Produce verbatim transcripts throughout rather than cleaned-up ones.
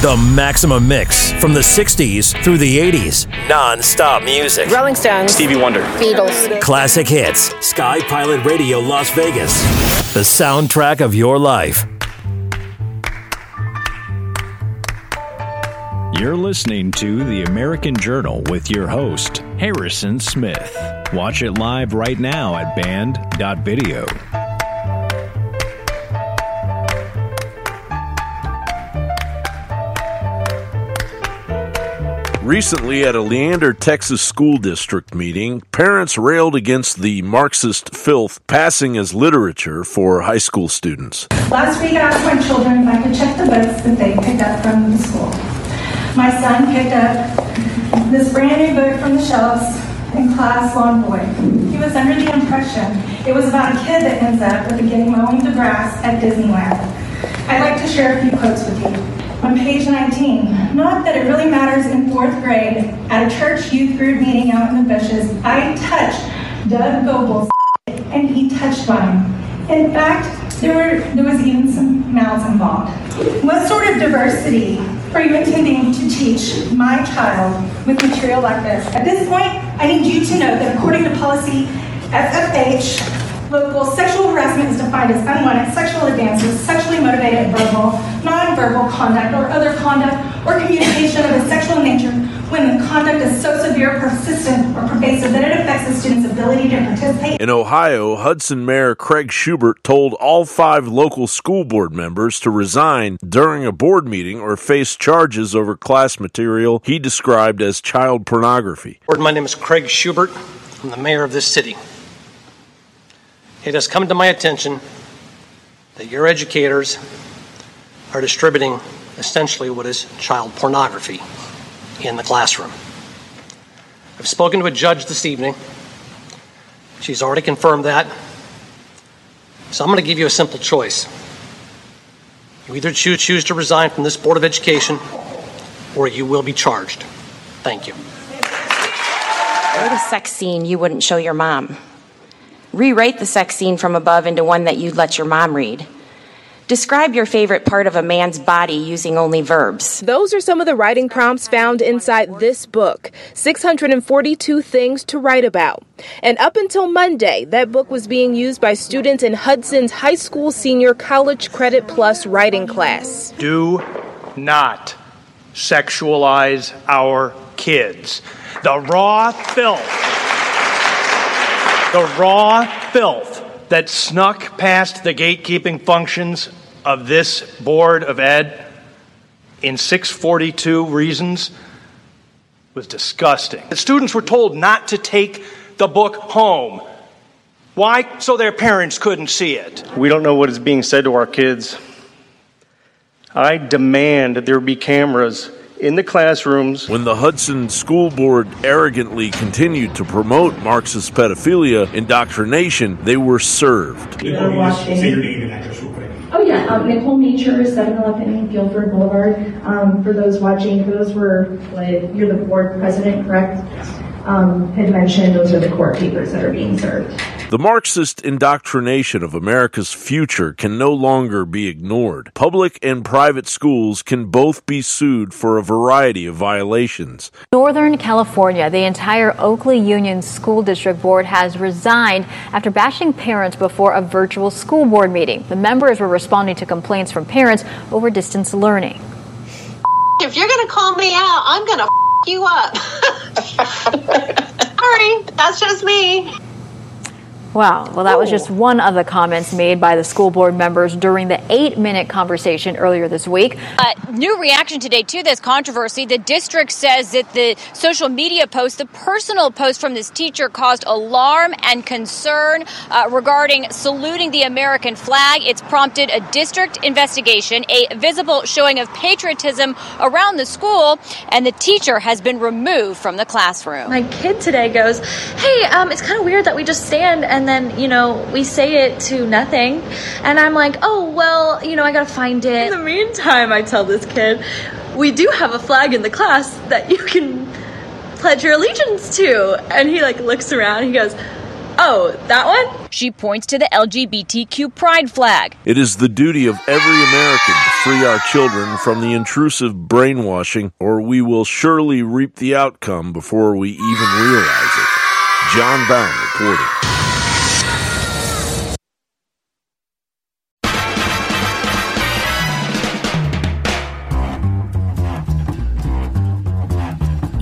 The Maximum Mix, from the sixties through the eighties. Non-stop music. Rolling Stones. Stevie Wonder. Beatles. Classic hits. Sky Pilot Radio Las Vegas. The soundtrack of your life. You're listening to The American Journal with your host, Harrison Smith. Watch it live right now at band dot video. Recently, at a Leander, Texas school district meeting, parents railed against the Marxist filth passing as literature for high school students. Last week, I asked my children if I could check the books that they picked up from the school. My son picked up this brand new book from the shelves in class, Lawn Boy. He was under the impression it was about a kid that ends up at the beginning mowing the grass at Disneyland. I'd like to share a few quotes with you. On page nineteen, not that it really matters in fourth grade, at a church youth group meeting out in the bushes, I touched Doug Goebbels' and he touched mine. In fact, there were there was even some mouths involved. What sort of diversity are you intending to teach my child with material like this? At this point, I need you to know that according to policy F F H, local sexual harassment is defined as unwanted sexual advances, sexually motivated verbal, nonverbal conduct, or other conduct or communication of a sexual nature when the conduct is so severe, persistent, or pervasive that it affects the student's ability to participate. In Ohio, Hudson Mayor Craig Schubert told all five local school board members to resign during a board meeting or face charges over class material he described as child pornography. My name is Craig Schubert. I'm the mayor of this city. It has come to my attention that your educators are distributing essentially what is child pornography in the classroom. I've spoken to a judge this evening. She's already confirmed that. So I'm going to give you a simple choice. You either choose to resign from this Board of Education or you will be charged. Thank you. Go to a sex scene you wouldn't show your mom. Rewrite the sex scene from above into one that you'd let your mom read. Describe your favorite part of a man's body using only verbs. Those are some of the writing prompts found inside this book, six hundred forty-two Things to Write About. And up until Monday, that book was being used by students in Hudson's high school senior college credit plus writing class. Do not sexualize our kids. The raw filth. The raw filth that snuck past the gatekeeping functions of this Board of Ed in six forty-two reasons was disgusting. The students were told not to take the book home. Why? So their parents couldn't see it. We don't know what is being said to our kids. I demand that there be cameras in the classrooms. When the Hudson School Board arrogantly continued to promote Marxist pedophilia indoctrination, they were served. You ever watched any? Say your name and address real quick. Oh yeah, um, Nicole Nietzsche, seven eleven Guildford Boulevard. Um, for those watching, those were, like, you're the board president, correct? Yes. Um, had mentioned those are the court papers that are being served. The Marxist indoctrination of America's future can no longer be ignored. Public and private schools can both be sued for a variety of violations. Northern California, the entire Oakley Union School District Board has resigned after bashing parents before a virtual school board meeting. The members were responding to complaints from parents over distance learning. If you're going to call me out, I'm going to you up. Sorry, that's just me. Wow. Well, that was just one of the comments made by the school board members during the eight-minute conversation earlier this week. Uh, new reaction today to this controversy. The district says that the social media post, the personal post from this teacher, caused alarm and concern uh, regarding saluting the American flag. It's prompted a district investigation, a visible showing of patriotism around the school, and the teacher has been removed from the classroom. My kid today goes, hey, um, it's kind of weird that we just stand and And then, you know, we say it to nothing. And I'm like, oh, well, you know, I got to find it. In the meantime, I tell this kid, we do have a flag in the class that you can pledge your allegiance to. And he, like, looks around. And he goes, Oh, that one? She points to the L G B T Q pride flag. It is the duty of every American to free our children from the intrusive brainwashing, or we will surely reap the outcome before we even realize it. John Baum reporting.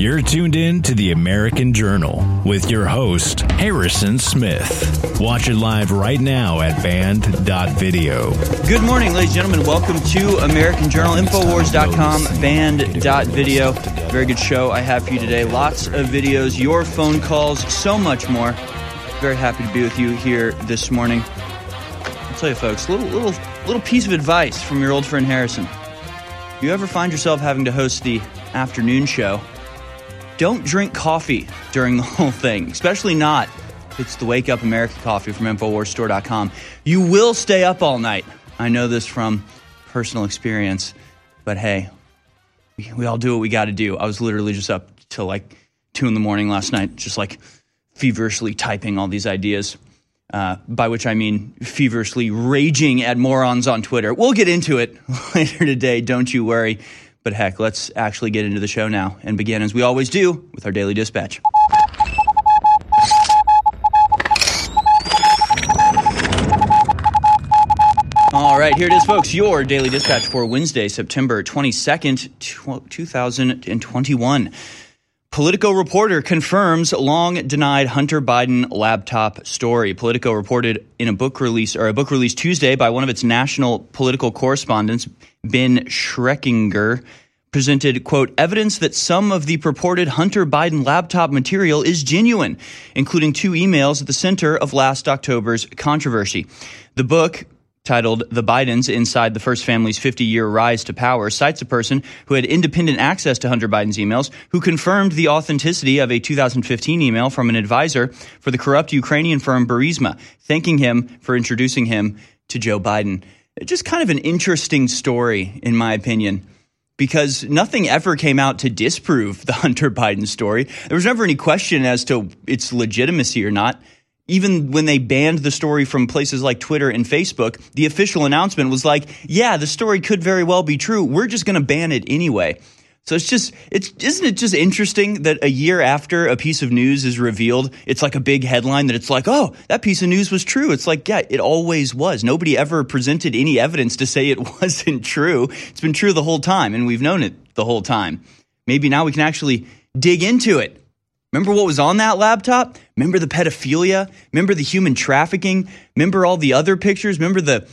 You're tuned in to The American Journal with your host, Harrison Smith. Watch it live right now at band dot video. Good morning, ladies and gentlemen. Welcome to American Journal, InfoWars dot com, band dot video. Very good show I have for you today. Lots of videos, your phone calls, so much more. Very happy to be with you here this morning. I'll tell you, folks, little little little piece of advice from your old friend Harrison. If you ever find yourself having to host the afternoon show, don't drink coffee during the whole thing, especially not if it's the Wake Up America coffee from InfoWars Store dot com. You will stay up all night. I know this from personal experience, but hey, we, we all do what we got to do. I was literally just up till like two in the morning last night, just like feverishly typing all these ideas, uh, by which I mean feverishly raging at morons on Twitter. We'll get into it later today, don't you worry. But heck, let's actually get into the show now and begin, as we always do, with our Daily Dispatch. All right, here it is, folks, your Daily Dispatch for Wednesday, September twenty-second, two thousand twenty-one. Politico reporter confirms long-denied Hunter Biden laptop story. Politico reported in a book release, or a book release Tuesday by one of its national political correspondents, Ben Schreckinger, presented, quote, evidence that some of the purported Hunter Biden laptop material is genuine, including two emails at the center of last October's controversy. The book, titled The Bidens Inside the First Family's fifty-Year Rise to Power, cites a person who had independent access to Hunter Biden's emails, who confirmed the authenticity of a two thousand fifteen email from an advisor for the corrupt Ukrainian firm Burisma, thanking him for introducing him to Joe Biden. Just kind of an interesting story, in my opinion, because nothing ever came out to disprove the Hunter Biden story. There was never any question as to its legitimacy or not. Even when they banned the story from places like Twitter and Facebook, the official announcement was like, yeah, the story could very well be true. We're just going to ban it anyway. So it's just it's isn't it just interesting that a year after a piece of news is revealed, it's like a big headline that it's like, oh, that piece of news was true. It's like, yeah, it always was. Nobody ever presented any evidence to say it wasn't true. It's been true the whole time, and we've known it the whole time. Maybe now we can actually dig into it. Remember what was on that laptop? Remember the pedophilia? Remember the human trafficking? Remember all the other pictures? Remember the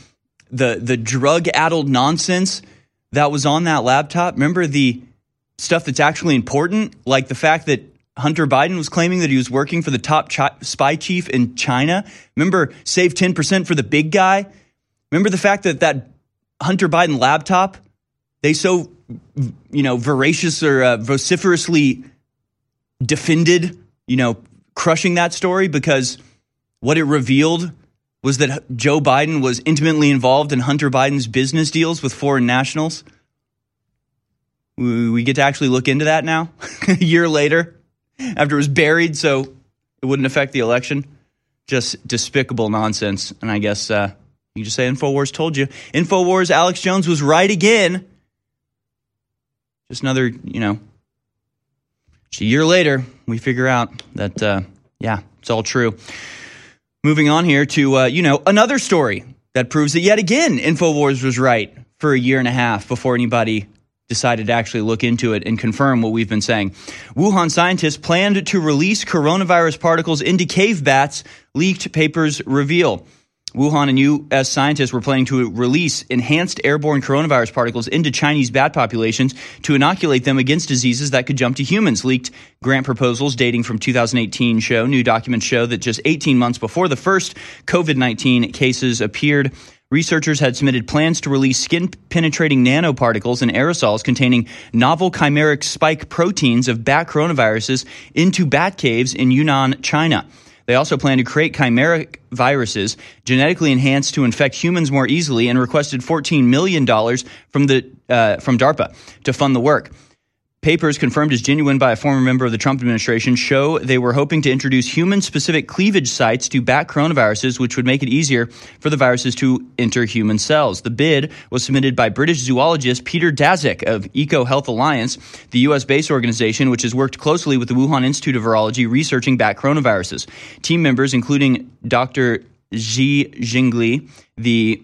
the the drug-addled nonsense that was on that laptop? Remember the stuff that's actually important, like the fact that Hunter Biden was claiming that he was working for the top chi- spy chief in China. Remember, save ten percent for the big guy. Remember the fact that that Hunter Biden laptop, they so, you know, voracious or uh, vociferously defended, you know, crushing that story because what it revealed was that Joe Biden was intimately involved in Hunter Biden's business deals with foreign nationals. We get to actually look into that now, a year later, after it was buried so it wouldn't affect the election. Just despicable nonsense. And I guess uh, you just say InfoWars told you. InfoWars, Alex Jones was right again. Just another, you know, just a year later, we figure out that, uh, yeah, it's all true. Moving on here to, uh, you know, another story that proves that yet again InfoWars was right for a year and a half before anybody decided to actually look into it and confirm what we've been saying. Wuhan scientists planned to release coronavirus particles into cave bats, leaked papers reveal. Wuhan and U S scientists were planning to release enhanced airborne coronavirus particles into Chinese bat populations to inoculate them against diseases that could jump to humans. Leaked grant proposals dating from two thousand eighteen show. New documents show that just eighteen months before the first COVID nineteen cases appeared, researchers had submitted plans to release skin-penetrating nanoparticles and aerosols containing novel chimeric spike proteins of bat coronaviruses into bat caves in Yunnan, China. They also plan to create chimeric viruses genetically enhanced to infect humans more easily and requested fourteen million dollars from the uh, from DARPA to fund the work. Papers confirmed as genuine by a former member of the Trump administration show they were hoping to introduce human-specific cleavage sites to bat coronaviruses, which would make it easier for the viruses to enter human cells. The bid was submitted by British zoologist Peter Daszak of EcoHealth Alliance, the U S-based organization which has worked closely with the Wuhan Institute of Virology researching bat coronaviruses. Team members, including Doctor Xi Jingli, the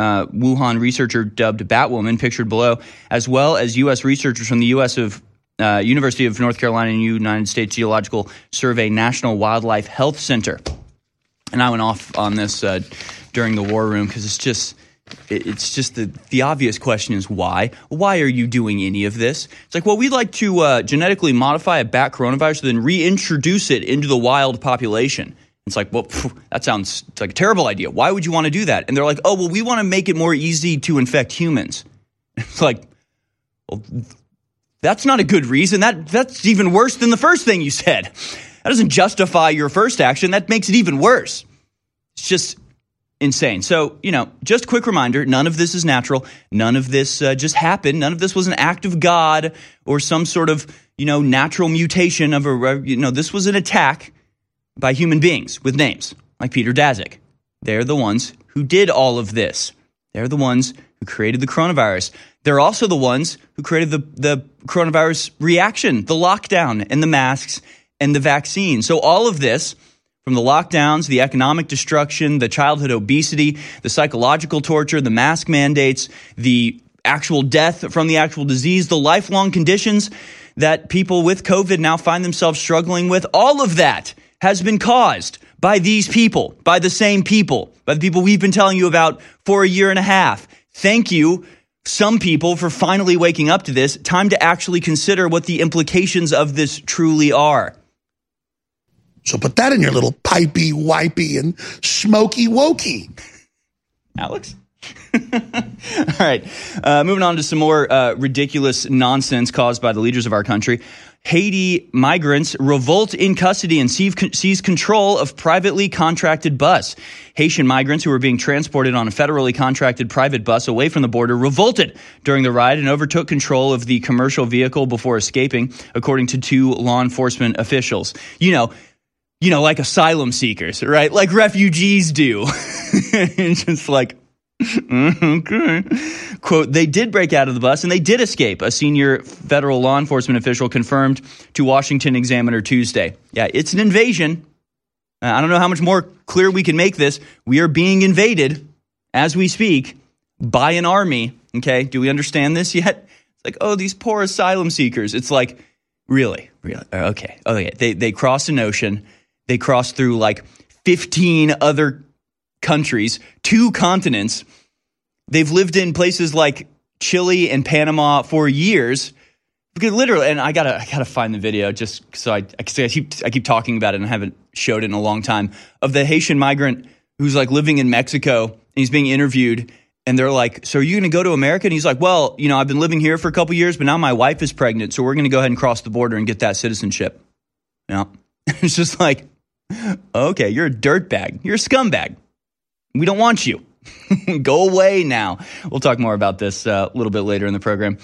Uh, Wuhan researcher dubbed Batwoman, pictured below, as well as U S researchers from the U S of uh, University of North Carolina and United States Geological Survey National Wildlife Health Center. And I went off on this uh, during the war room because it's just it, it's just the the obvious question is why why are you doing any of this? It's like, well, we'd like to uh, genetically modify a bat coronavirus, then reintroduce it into the wild population. It's like, well, phew, that sounds it's like a terrible idea. Why would you want to do that? And they're like, oh, well, we want to make it more easy to infect humans. It's like, well, that's not a good reason. That that's even worse than the first thing you said. That doesn't justify your first action. That makes it even worse. It's just insane. So, you know, just quick reminder, none of this is natural. None of this uh, just happened. None of this was an act of God or some sort of, you know, natural mutation of a, you know, this was an attack by human beings with names like Peter Daszak. They're the ones who did all of this. They're the ones who created the coronavirus. They're also the ones who created the, the coronavirus reaction, the lockdown and the masks and the vaccine. So all of this, from the lockdowns, the economic destruction, the childhood obesity, the psychological torture, the mask mandates, the actual death from the actual disease, the lifelong conditions that people with COVID now find themselves struggling with, all of that has been caused by these people, by the same people, by the people we've been telling you about for a year and a half. Thank you, some people, for finally waking up to this. Time to actually consider what the implications of this truly are. So put that in your little pipey, wipey, and smoky wokey. Alex? All right. Uh, moving on to some more uh, ridiculous nonsense caused by the leaders of our country. Haiti migrants revolt in custody and seize control of privately contracted bus. Haitian migrants who were being transported on a federally contracted private bus away from the border revolted during the ride and overtook control of the commercial vehicle before escaping, according to two law enforcement officials. You know, you know, like asylum seekers, right? Like refugees do. It's just like, okay. Quote, they did break out of the bus and they did escape, a senior federal law enforcement official confirmed to Washington Examiner Tuesday. Yeah, it's an invasion. Uh, I don't know how much more clear we can make this. We are being invaded as we speak by an army. Okay, do we understand this yet? It's like, oh, these poor asylum seekers. It's like, really? Really? Okay. Oh, yeah. They, they crossed an ocean. They crossed through like fifteen other countries, two continents. They've lived in places like Chile and Panama for years. Because literally, and I gotta, I gotta find the video just so I, I keep, I keep talking about it and I haven't showed it in a long time, of the Haitian migrant who's like living in Mexico and he's being interviewed and they're like, so are you gonna go to America? And he's like, well, you know, I've been living here for a couple years, but now my wife is pregnant, so we're gonna go ahead and cross the border and get that citizenship. You know? It's just like, okay, you're a dirtbag, you're a scumbag. We don't want you. Go away now. We'll talk more about this uh, a little bit later in the program.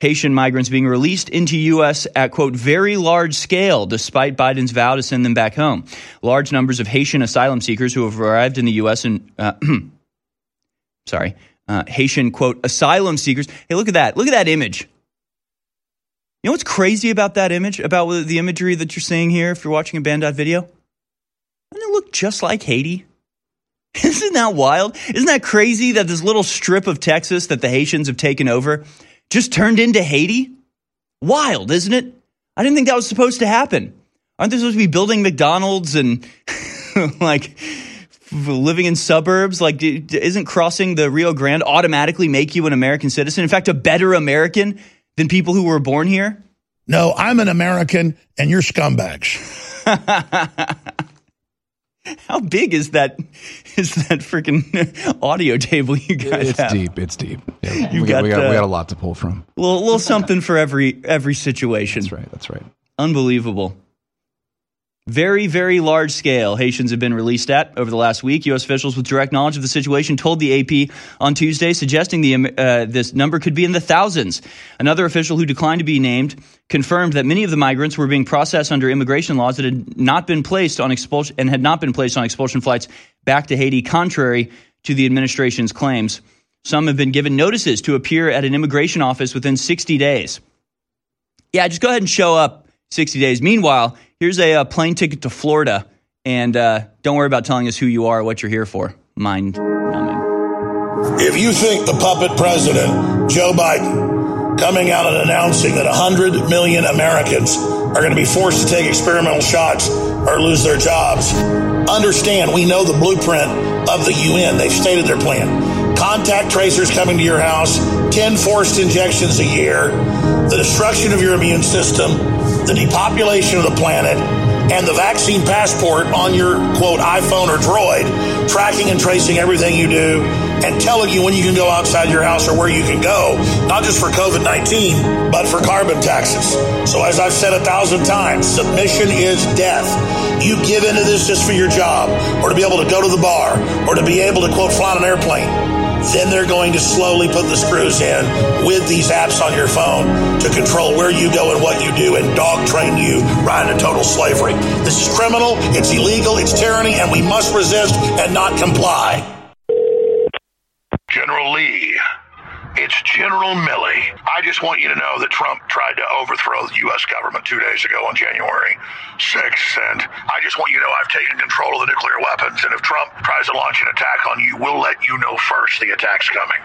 Haitian migrants being released into U S at, quote, very large scale, despite Biden's vow to send them back home. Large numbers of Haitian asylum seekers who have arrived in the U S and, uh, sorry, uh, Haitian, quote, asylum seekers. Hey, look at that. Look at that image. You know what's crazy about that image, about the imagery that you're seeing here if you're watching a Bandot video? Doesn't it look just like Haiti? Isn't that wild? Isn't that crazy that this little strip of Texas that the Haitians have taken over just turned into Haiti? Wild, isn't it? I didn't think that was supposed to happen. Aren't they supposed to be building McDonald's and like living in suburbs? Like, isn't crossing the Rio Grande automatically make you an American citizen? In fact, a better American than people who were born here? No, I'm an American and you're scumbags. How big is that? Is that freaking audio table you guys it's have? It's deep. It's deep. Yeah, we, got, we, got, uh, we got a lot to pull from. A little, little something for every every situation. That's right. That's right. Unbelievable. Very, very large scale Haitians have been released at over the last week. U S officials with direct knowledge of the situation told the A P on Tuesday, suggesting the uh, this number could be in the thousands. Another official who declined to be named confirmed that many of the migrants were being processed under immigration laws that had not been placed on expulsion and had not been placed on expulsion flights back to Haiti, contrary to the administration's claims. Some have been given notices to appear at an immigration office within sixty days. Yeah, just go ahead and show up sixty days. Meanwhile, here's a, a plane ticket to Florida, and uh, don't worry about telling us who you are or what you're here for. Mind-numbing. If you think the puppet president, Joe Biden, coming out and announcing that one hundred million Americans are going to be forced to take experimental shots or lose their jobs, understand we know the blueprint of the U N. They've stated their plan. Contact tracers coming to your house, ten forced injections a year, the destruction of your immune system, the depopulation of the planet, and the vaccine passport on your, quote, iPhone or Droid, tracking and tracing everything you do and telling you when you can go outside your house or where you can go, not just for covid nineteen, but for carbon taxes. So as I've said a thousand times, submission is death. You give into this just for your job or to be able to go to the bar or to be able to, quote, fly on an airplane. Then they're going to slowly put the screws in with these apps on your phone to control where you go and what you do and dog train you right into total slavery. This is criminal, it's illegal, it's tyranny, and we must resist and not comply. General Lee, it's General Milley. I just want you to know that Trump tried to overthrow the U S government two days ago on January sixth, and I just want you to know I've taken control of the nuclear weapons, and if Trump tries to launch an attack on you, we'll let you know first the attack's coming.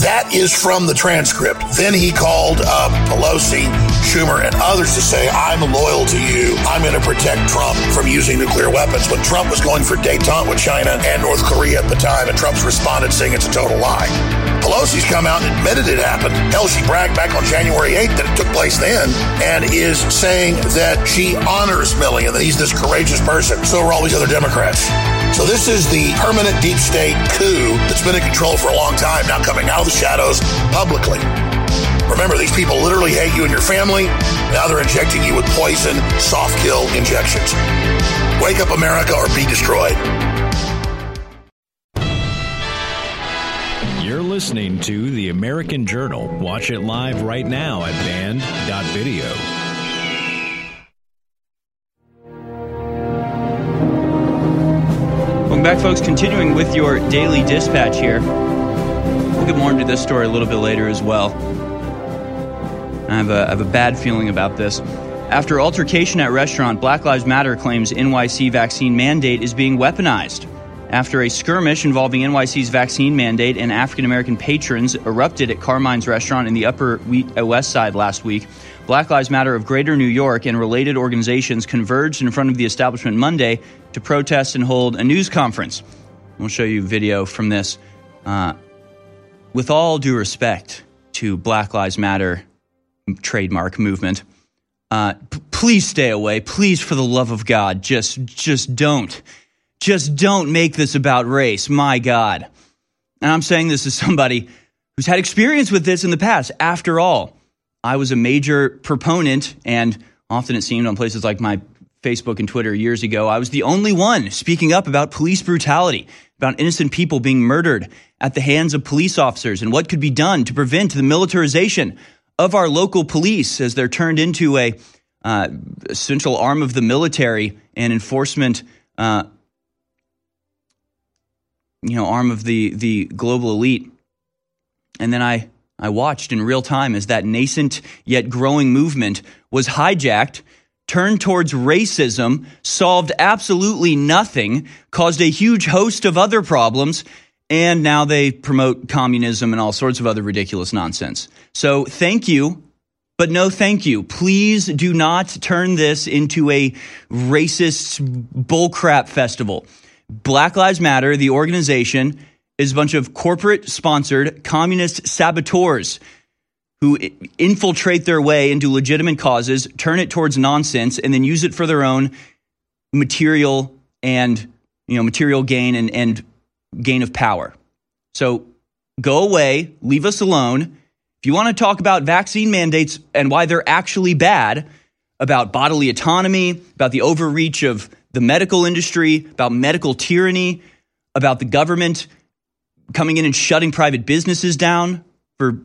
That is from the transcript. Then he called up Pelosi, Schumer, and others to say, I'm loyal to you. I'm going to protect Trump from using nuclear weapons. When Trump was going for détente with China and North Korea at the time, and Trump's responded saying it's a total lie. Pelosi's come out and admitted it happened. Hell, she bragged back on January eighth that it took place then, and is saying that she honors Milley and that he's this courageous person. So are all these other Democrats. So this is the permanent deep state coup that's been in control for a long time, now coming out of the shadows publicly. Remember, these people literally hate you and your family. Now they're injecting you with poison, soft kill injections. Wake up, America, or be destroyed. You're listening to The American Journal. Watch it live right now at band dot video. Back, folks, continuing with your daily dispatch here. We'll get more into this story a little bit later as well. I have a, I have a bad feeling about this. After altercation at restaurant, Black Lives Matter claims N Y C vaccine mandate is being weaponized. After a skirmish involving N Y C's vaccine mandate and African-American patrons erupted at Carmine's restaurant in the Upper West Side last week, Black Lives Matter of Greater New York and related organizations converged in front of the establishment Monday to protest and hold a news conference. We'll show you video from this. Uh, with all due respect to Black Lives Matter trademark movement, uh, p- please stay away. Please, for the love of God, just just don't. Just don't make this about race. My God. And I'm saying this as somebody who's had experience with this in the past. After all, I was a major proponent, and often it seemed on places like my Facebook and Twitter years ago, I was the only one speaking up about police brutality, about innocent people being murdered at the hands of police officers, and what could be done to prevent the militarization of our local police as they're turned into a uh, central arm of the military and enforcement, uh, you know, arm of the the global elite. And then I. I watched in real time as that nascent yet growing movement was hijacked, turned towards racism, solved absolutely nothing, caused a huge host of other problems, and now they promote communism and all sorts of other ridiculous nonsense. So thank you, but no thank you. Please do not turn this into a racist bullcrap festival. Black Lives Matter, the organization, is a bunch of corporate-sponsored communist saboteurs who infiltrate their way into legitimate causes, turn it towards nonsense, and then use it for their own material and, you know, material gain and, and gain of power. So go away, leave us alone. If you want to talk about vaccine mandates and why they're actually bad, about bodily autonomy, about the overreach of the medical industry, about medical tyranny, about the government coming in and shutting private businesses down for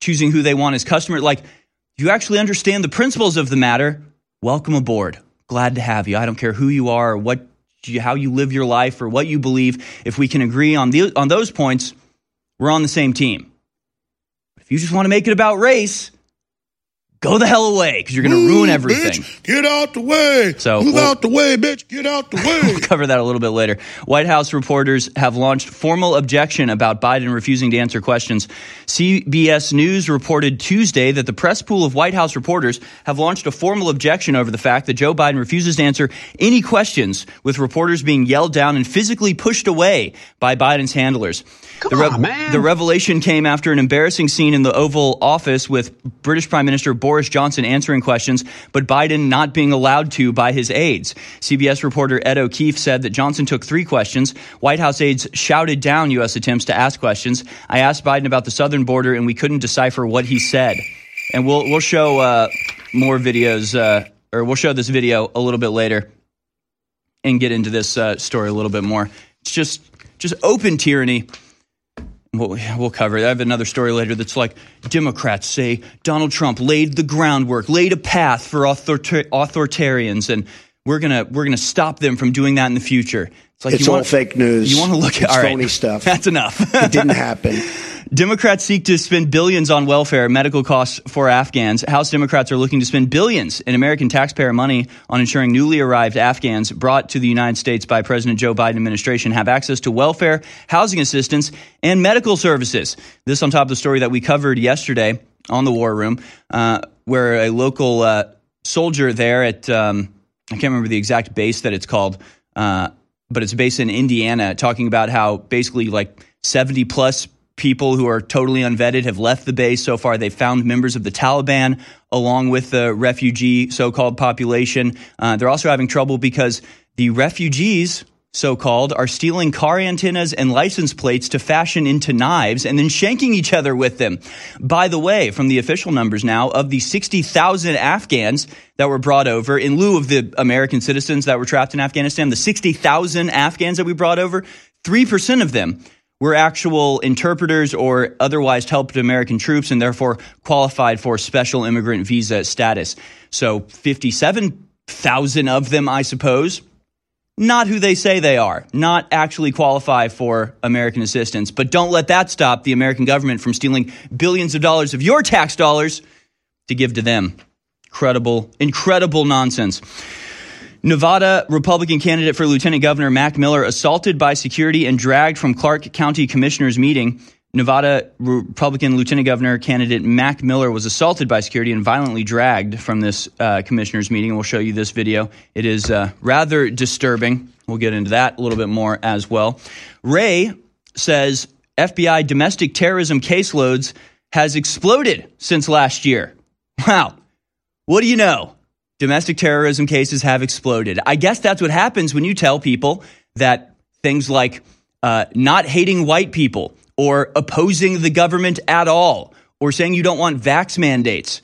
choosing who they want as customer. Like, if you actually understand the principles of the matter, welcome aboard. Glad to have you. I don't care who you are, or what, you, how you live your life, or what you believe. If we can agree on the on those points, we're on the same team. If you just want to make it about race, go the hell away, because you're going to ruin everything. Bitch, get out the way. So Move we'll, out the way, bitch. Get out the way. We'll cover that a little bit later. White House reporters have launched formal objection about Biden refusing to answer questions. C B S News reported Tuesday that the press pool of White House reporters have launched a formal objection over the fact that Joe Biden refuses to answer any questions, with reporters being yelled down and physically pushed away by Biden's handlers. Come the, re- on, man. The revelation came after an embarrassing scene in the Oval Office with British Prime Minister Boris Boris Johnson answering questions, but Biden not being allowed to by his aides. C B S reporter Ed O'Keefe said that Johnson took three questions. White House aides shouted down U S attempts to ask questions. I asked Biden about the southern border, and we couldn't decipher what he said. And we'll we'll show uh, more videos, uh, or we'll show this video a little bit later and get into this uh, story a little bit more. It's just just open tyranny. We'll, we'll cover it. I have another story later that's like, Democrats say Donald Trump laid the groundwork, laid a path for author- authoritarians, and we're gonna we're gonna stop them from doing that in the future. It's like, it's you all wanna, fake news. You want to look at all phony right, stuff. That's enough. It didn't happen. Democrats seek to spend billions on welfare and medical costs for Afghans. House Democrats are looking to spend billions in American taxpayer money on ensuring newly arrived Afghans brought to the United States by President Joe Biden administration have access to welfare, housing assistance, and medical services. This on top of the story that we covered yesterday on the War Room, uh, where a local uh, soldier there at, um, I can't remember the exact base that it's called, uh, but it's based in Indiana, talking about how basically like seventy plus people who are totally unvetted have left the base. So far, they've found members of the Taliban along with the refugee so-called population. Uh, they're also having trouble because the refugees, so-called, are stealing car antennas and license plates to fashion into knives and then shanking each other with them. By the way, from the official numbers now, of the sixty thousand Afghans that were brought over, in lieu of the American citizens that were trapped in Afghanistan, the sixty thousand Afghans that we brought over, three percent of them were actual interpreters or otherwise helped American troops and therefore qualified for special immigrant visa status. So fifty-seven thousand of them, I suppose, not who they say they are, not actually qualify for American assistance. But don't let that stop the American government from stealing billions of dollars of your tax dollars to give to them. Incredible, incredible nonsense. Nevada Republican candidate for lieutenant governor Mac Miller assaulted by security and dragged from Clark County Commissioner's meeting. Nevada Republican lieutenant governor candidate Mac Miller was assaulted by security and violently dragged from this uh, commissioner's meeting. We'll show you this video. It is uh, rather disturbing. We'll get into that a little bit more as well. Ray says F B I domestic terrorism caseloads has exploded since last year. Wow. What do you know? Domestic terrorism cases have exploded. I guess that's what happens when you tell people that things like uh, not hating white people or opposing the government at all, or saying you don't want vax mandates,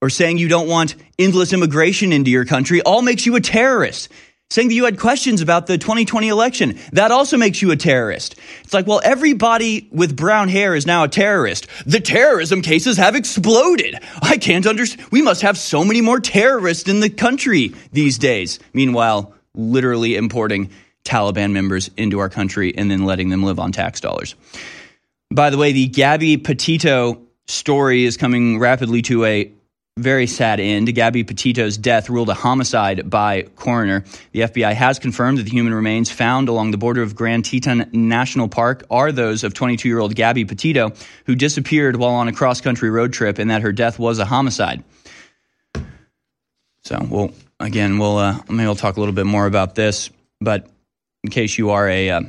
or saying you don't want endless immigration into your country, all makes you a terrorist. Saying that you had questions about the twenty twenty election, that also makes you a terrorist. It's like, well, everybody with brown hair is now a terrorist. The terrorism cases have exploded. I can't understand. We must have so many more terrorists in the country these days. Meanwhile, literally importing Taliban members into our country and then letting them live on tax dollars. By the way, the Gabby Petito story is coming rapidly to a very sad end. Gabby Petito's death ruled a homicide by coroner. The F B I has confirmed that the human remains found along the border of Grand Teton National Park are those of twenty-two-year-old Gabby Petito, who disappeared while on a cross-country road trip, and that her death was a homicide. So, we'll again, we'll uh, maybe we'll talk a little bit more about this, but in case you are a uh,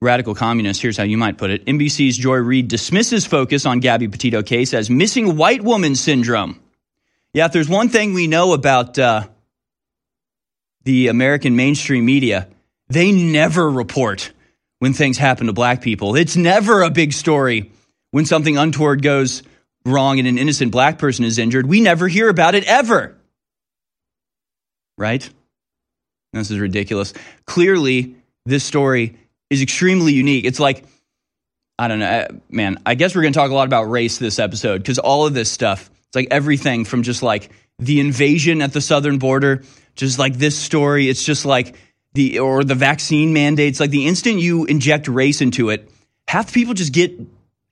radical communist, here's how you might put it. N B C's Joy Reid dismisses focus on Gabby Petito case as missing white woman syndrome. Yeah, if there's one thing we know about uh, the American mainstream media, they never report when things happen to black people. It's never a big story when something untoward goes wrong and an innocent black person is injured. We never hear about it ever. right? This is ridiculous. Clearly, this story is extremely unique. It's like, I don't know, man, I guess we're going to talk a lot about race this episode because all of this stuff, it's like everything from just like the invasion at the southern border, just like this story, it's just like the, or the vaccine mandates, like the instant you inject race into it, half the people just get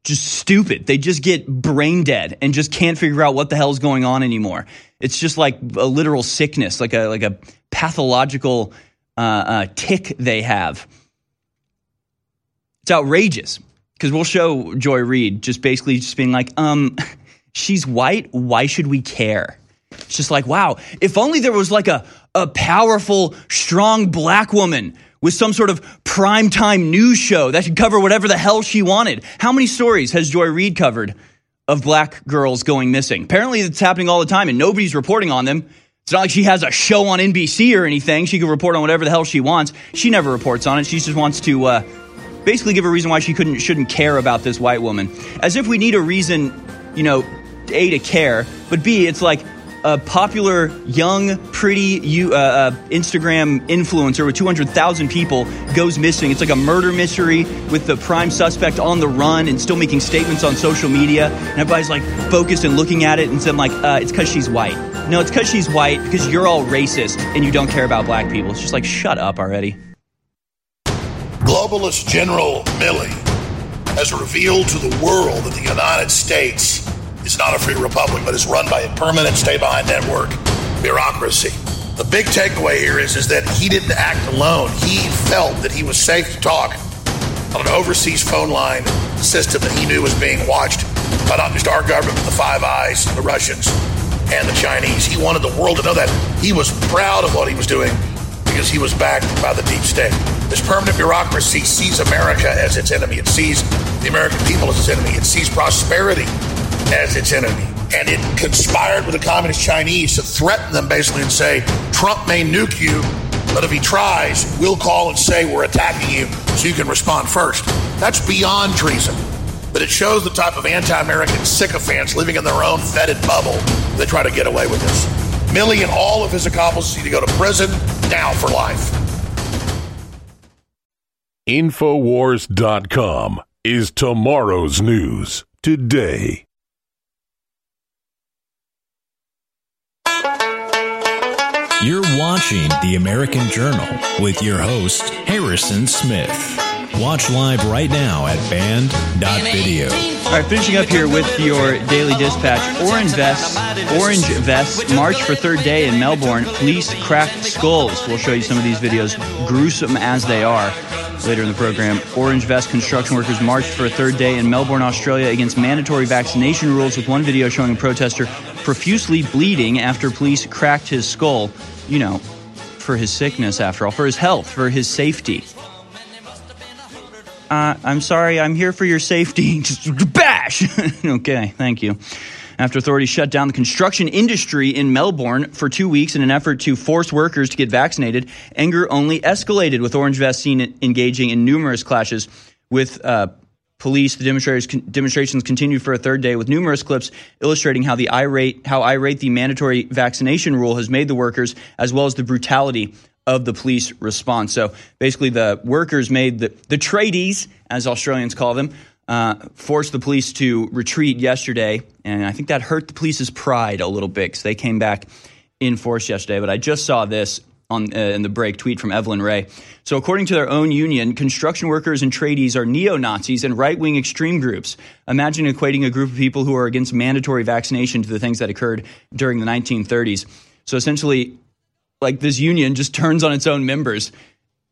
just stupid. They just get brain dead and just can't figure out what the hell's going on anymore. It's just like a literal sickness, like a like a pathological uh, uh, tick they have. It's outrageous because we'll show Joy Reid just basically just being like, um, she's white. Why should we care? It's just like, wow, if only there was like a, a powerful, strong black woman with some sort of primetime news show that should cover whatever the hell she wanted. How many stories has Joy Reid covered of black girls going missing? Apparently it's happening all the time and nobody's reporting on them. It's not like she has a show on N B C or anything. She can report on whatever the hell she wants. She never reports on it. She just wants to uh, basically give a reason why she couldn't, shouldn't care about this white woman. As if we need a reason, you know, A, to care, but B, it's like, a popular, young, pretty you, uh, uh, Instagram influencer with two hundred thousand people goes missing. It's like a murder mystery with the prime suspect on the run and still making statements on social media. And everybody's like focused and looking at it and saying like, uh, it's because she's white. No, it's because she's white because you're all racist and you don't care about black people. It's just like, shut up already. Globalist General Milley has revealed to the world that the United States is not a free republic, but it's run by a permanent stay-behind network bureaucracy. The big takeaway here is, is that he didn't act alone. He felt that he was safe to talk on an overseas phone line system that he knew was being watched by not just our government, but the Five Eyes, the Russians, and the Chinese. He wanted the world to know that. He was proud of what he was doing because he was backed by the deep state. This permanent bureaucracy sees America as its enemy. It sees the American people as its enemy. It sees prosperity as its enemy, and it conspired with the communist Chinese to threaten them basically and say, Trump may nuke you, but if he tries, we'll call and say we're attacking you so you can respond first. That's beyond treason, but it shows the type of anti-American sycophants living in their own vetted bubble. They try to get away with this. Milley and all of his accomplices need to go to prison now for life. InfoWars dot com is tomorrow's news today. You're watching The American Journal with your host, Harrison Smith. Watch live right now at band dot video. All right, finishing up here with your Daily Dispatch. Orange vests, orange vests march for third day in Melbourne. Police crack skulls. We'll show you some of these videos, gruesome as they are, later in the program. Orange vest construction workers marched for a third day in Melbourne, Australia against mandatory vaccination rules, with one video showing a protester profusely bleeding after police cracked his skull, you know, for his sickness after all, for his health, for his safety. Uh, I'm sorry, I'm here for your safety. Just bash! Okay, thank you. After authorities shut down the construction industry in Melbourne for two weeks in an effort to force workers to get vaccinated, anger only escalated, with orange vests seen engaging in numerous clashes with uh, police. The demonstrators con- demonstrations continued for a third day, with numerous clips illustrating how the irate how irate the mandatory vaccination rule has made the workers, as well as the brutality of the police response. So basically, the workers made the the tradies, as Australians call them, Uh, forced the police to retreat yesterday, and I think that hurt the police's pride a little bit because they came back in force yesterday. But I just saw this on uh, in the break tweet from Evelyn Ray. So according to their own union, construction workers and tradies are neo-Nazis and right-wing extreme groups. Imagine equating a group of people who are against mandatory vaccination to the things that occurred during the nineteen thirties. So essentially, like, this union just turns on its own members.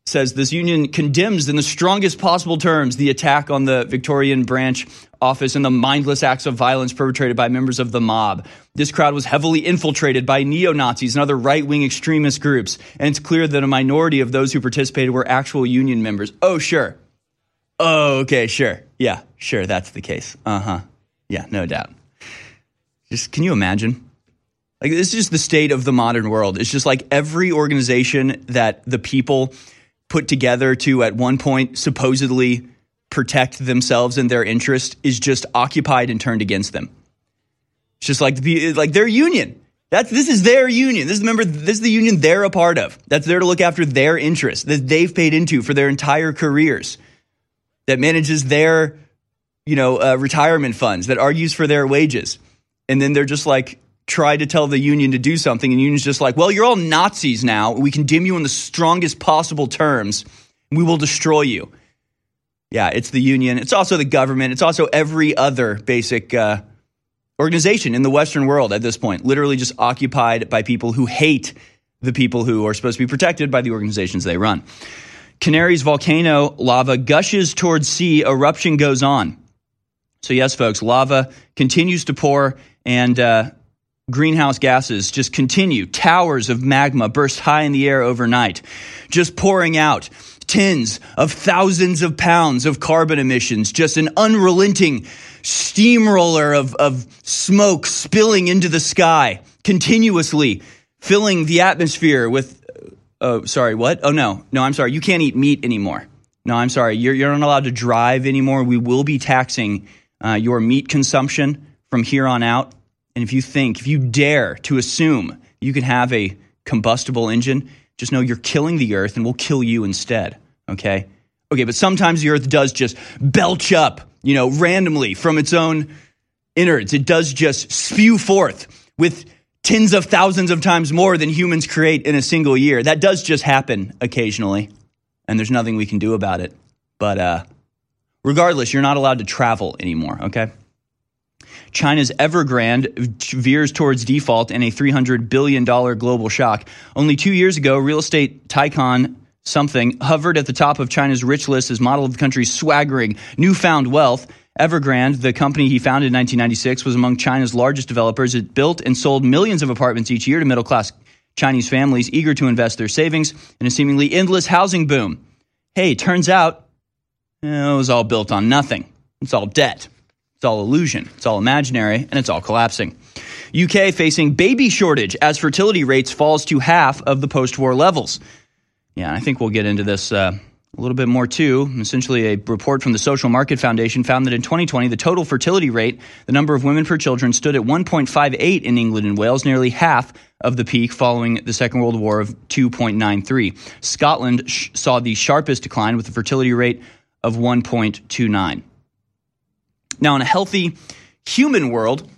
Says this union condemns in the strongest possible terms the attack on the Victorian branch office and the mindless acts of violence perpetrated by members of the mob. This crowd was heavily infiltrated by neo-Nazis and other right-wing extremist groups, and it's clear that a minority of those who participated were actual union members. Oh, sure. Oh, okay, sure. Yeah, sure, that's the case. Uh-huh. Yeah, no doubt. Just, can you imagine? Like, this is the state of the modern world. It's just like every organization that the people put together to, at one point, supposedly protect themselves and their interest is just occupied and turned against them. It's just like the, like their union That's this is their union. This is remember this is the union they're a part of. That's there to look after their interests that they've paid into for their entire careers. That manages their, you know, uh, retirement funds. That argues for their wages, and then they're just like try to tell the union to do something, and the union's just like, well, you're all Nazis now. We condemn you in the strongest possible terms. We will destroy you. Yeah, it's the union. It's also the government. It's also every other basic uh, organization in the Western world at this point, literally just occupied by people who hate the people who are supposed to be protected by the organizations they run. Canary's volcano lava gushes towards sea. Eruption goes on. So yes, folks, lava continues to pour, and uh, greenhouse gases just continue. Towers of magma burst high in the air overnight, just pouring out tens of thousands of pounds of carbon emissions, just an unrelenting steamroller of, of smoke spilling into the sky, continuously filling the atmosphere with, oh, sorry, what? Oh, no, no, I'm sorry. You can't eat meat anymore. No, I'm sorry. You're, you're not allowed to drive anymore. We will be taxing uh, your meat consumption from here on out. And if you think, if you dare to assume you can have a combustible engine, just know you're killing the earth and we'll kill you instead, okay? Okay, but sometimes the earth does just belch up, you know, randomly from its own innards. It does just spew forth with tens of thousands of times more than humans create in a single year. That does just happen occasionally, and there's nothing we can do about it. But uh, regardless, you're not allowed to travel anymore, okay? China's Evergrande veers towards default in a three hundred billion dollars global shock. Only two years ago, real estate tycoon something hovered at the top of China's rich list as model of the country's swaggering newfound wealth. Evergrande, the company he founded in nineteen ninety-six, was among China's largest developers. It built and sold millions of apartments each year to middle-class Chinese families eager to invest their savings in a seemingly endless housing boom. Hey, turns out it was all built on nothing. It's all debt. It's all illusion, it's all imaginary, and it's all collapsing. U K facing baby shortage as fertility rates falls to half of the post-war levels. Yeah, I think we'll get into this uh, a little bit more too. Essentially, a report from the Social Market Foundation found that in twenty twenty, the total fertility rate, the number of women per children, stood at one point five eight in England and Wales, nearly half of the peak following the Second World War of two point nine three. Scotland sh- saw the sharpest decline with a fertility rate of one point two nine. Now, in a healthy human world,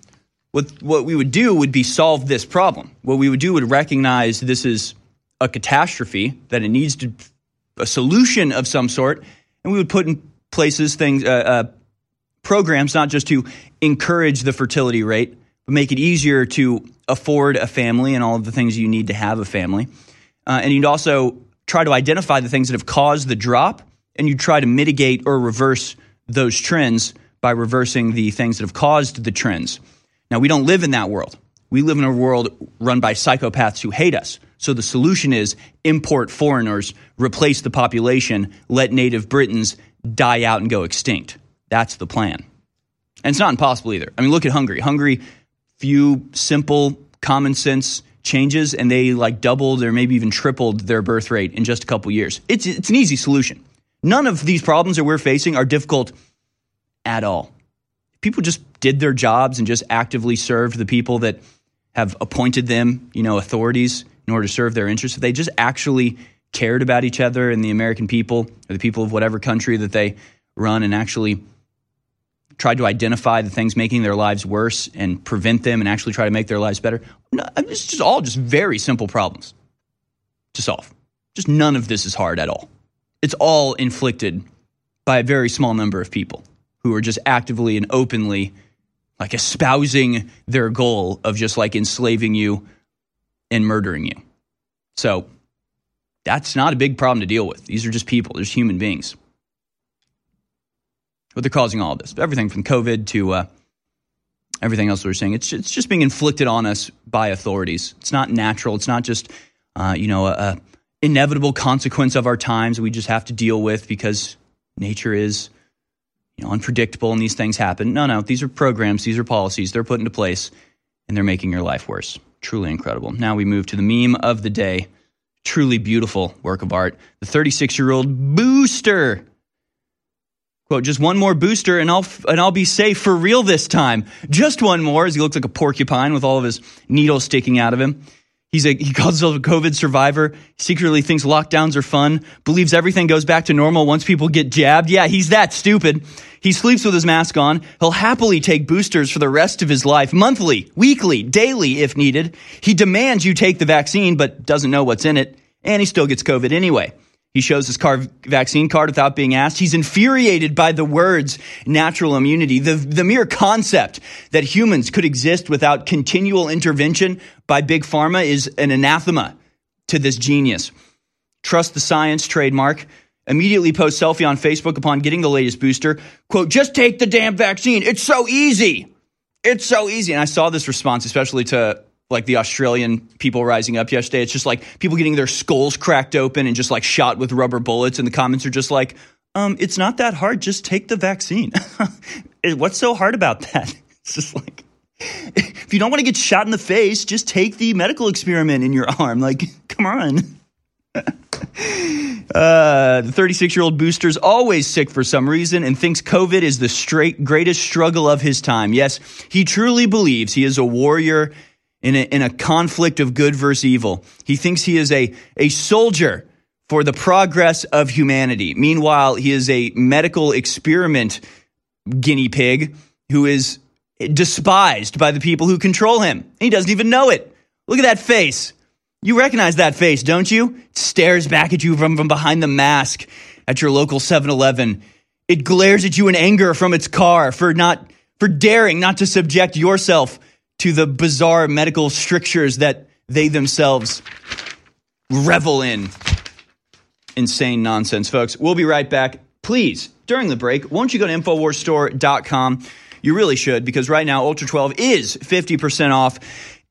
what, what we would do would be solve this problem. What we would do would recognize this is a catastrophe, that it needs to, a solution of some sort, and we would put in places things, uh, uh, programs not just to encourage the fertility rate, but make it easier to afford a family and all of the things you need to have a family. Uh, and you'd also try to identify the things that have caused the drop, and you'd try to mitigate or reverse those trends by reversing the things that have caused the trends. Now, we don't live in that world. We live in a world run by psychopaths who hate us. So the solution is import foreigners, replace the population, let native Britons die out and go extinct. That's the plan. And it's not impossible either. I mean, look at Hungary. Hungary, few simple common sense changes, and they like doubled or maybe even tripled their birth rate in just a couple years. It's, it's an easy solution. None of these problems that we're facing are difficult at all. People just did their jobs and just actively served the people that have appointed them, you know, authorities in order to serve their interests. If they just actually cared about each other and the American people or the people of whatever country that they run and actually tried to identify the things making their lives worse and prevent them and actually try to make their lives better. No, it's just all just very simple problems to solve. Just none of this is hard at all. It's all inflicted by a very small number of people who are just actively and openly like espousing their goal of just like enslaving you and murdering you. So that's not a big problem to deal with. These are just people. There's human beings. But they're causing all of this. Everything from COVID to uh, everything else we're seeing. It's, it's just being inflicted on us by authorities. It's not natural. It's not just, uh, you know, a, a inevitable consequence of our times we just have to deal with because nature is You know, unpredictable, and these things happen. No, no, these are programs, these are policies they're put into place, and they're making your life worse. Truly incredible. Now we move to the meme of the day. Truly beautiful work of art. The thirty-six-year-old booster. Of Quote, just one more booster and I'll and I'll be safe for real this time. Just one more, as he looks like a porcupine with all of his needles sticking out of him. He's a, he calls himself a COVID survivor, secretly thinks lockdowns are fun, believes everything goes back to normal once people get jabbed. Yeah, he's that stupid. He sleeps with his mask on. He'll happily take boosters for the rest of his life, monthly, weekly, daily if needed. He demands you take the vaccine but doesn't know what's in it, and he still gets COVID anyway. He shows his car- vaccine card without being asked. He's infuriated by the words natural immunity, the, the mere concept that humans could exist without continual intervention by Big Pharma is an anathema to this genius. Trust the science trademark. Immediately posts selfie on Facebook upon getting the latest booster. Quote, just take the damn vaccine. It's so easy. It's so easy. And I saw this response, especially to like the Australian people rising up yesterday. It's just like people getting their skulls cracked open and just like shot with rubber bullets. And the comments are just like, um, it's not that hard. Just take the vaccine. What's so hard about that? It's just like, if you don't want to get shot in the face, just take the medical experiment in your arm. Like, come on. uh, the thirty-six-year-old booster's always sick for some reason and thinks COVID is the straight greatest struggle of his time. Yes, he truly believes he is a warrior In a, in a conflict of good versus evil. He thinks he is a, a soldier for the progress of humanity. Meanwhile, he is a medical experiment guinea pig who is despised by the people who control him. He doesn't even know it. Look at that face. You recognize that face, don't you? It stares back at you from, from behind the mask at your local seven eleven. It glares at you in anger from its car for not for daring not to subject yourself to the bizarre medical strictures that they themselves revel in. Insane nonsense, folks. We'll be right back. Please, during the break, won't you go to InfoWars Store dot com? You really should, because right now Ultra twelve is fifty percent off.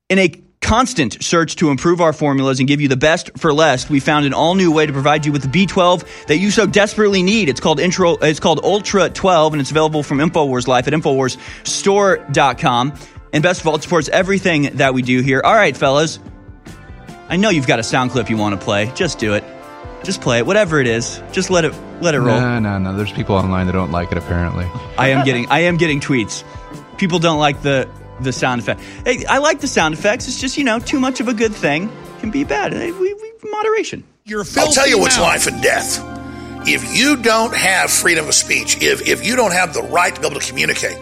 In a constant search to improve our formulas and give you the best for less, we found an all-new way to provide you with the B twelve that you so desperately need. It's called intro, it's called Ultra twelve, and it's available from InfoWars Life at InfoWars Store dot com. And best of all, it supports everything that we do here. All right, fellas. I know you've got a sound clip you want to play. Just do it. Just play it. Whatever it is. Just let it let it roll. No, no, no. There's people online that don't like it, apparently. I am getting I am getting tweets. People don't like the, the sound effect. Hey, I like the sound effects. It's just, you know, too much of a good thing can be bad. We, we moderation. You're a I'll tell you what's life and death. If you don't have freedom of speech, if if you don't have the right to be able to communicate,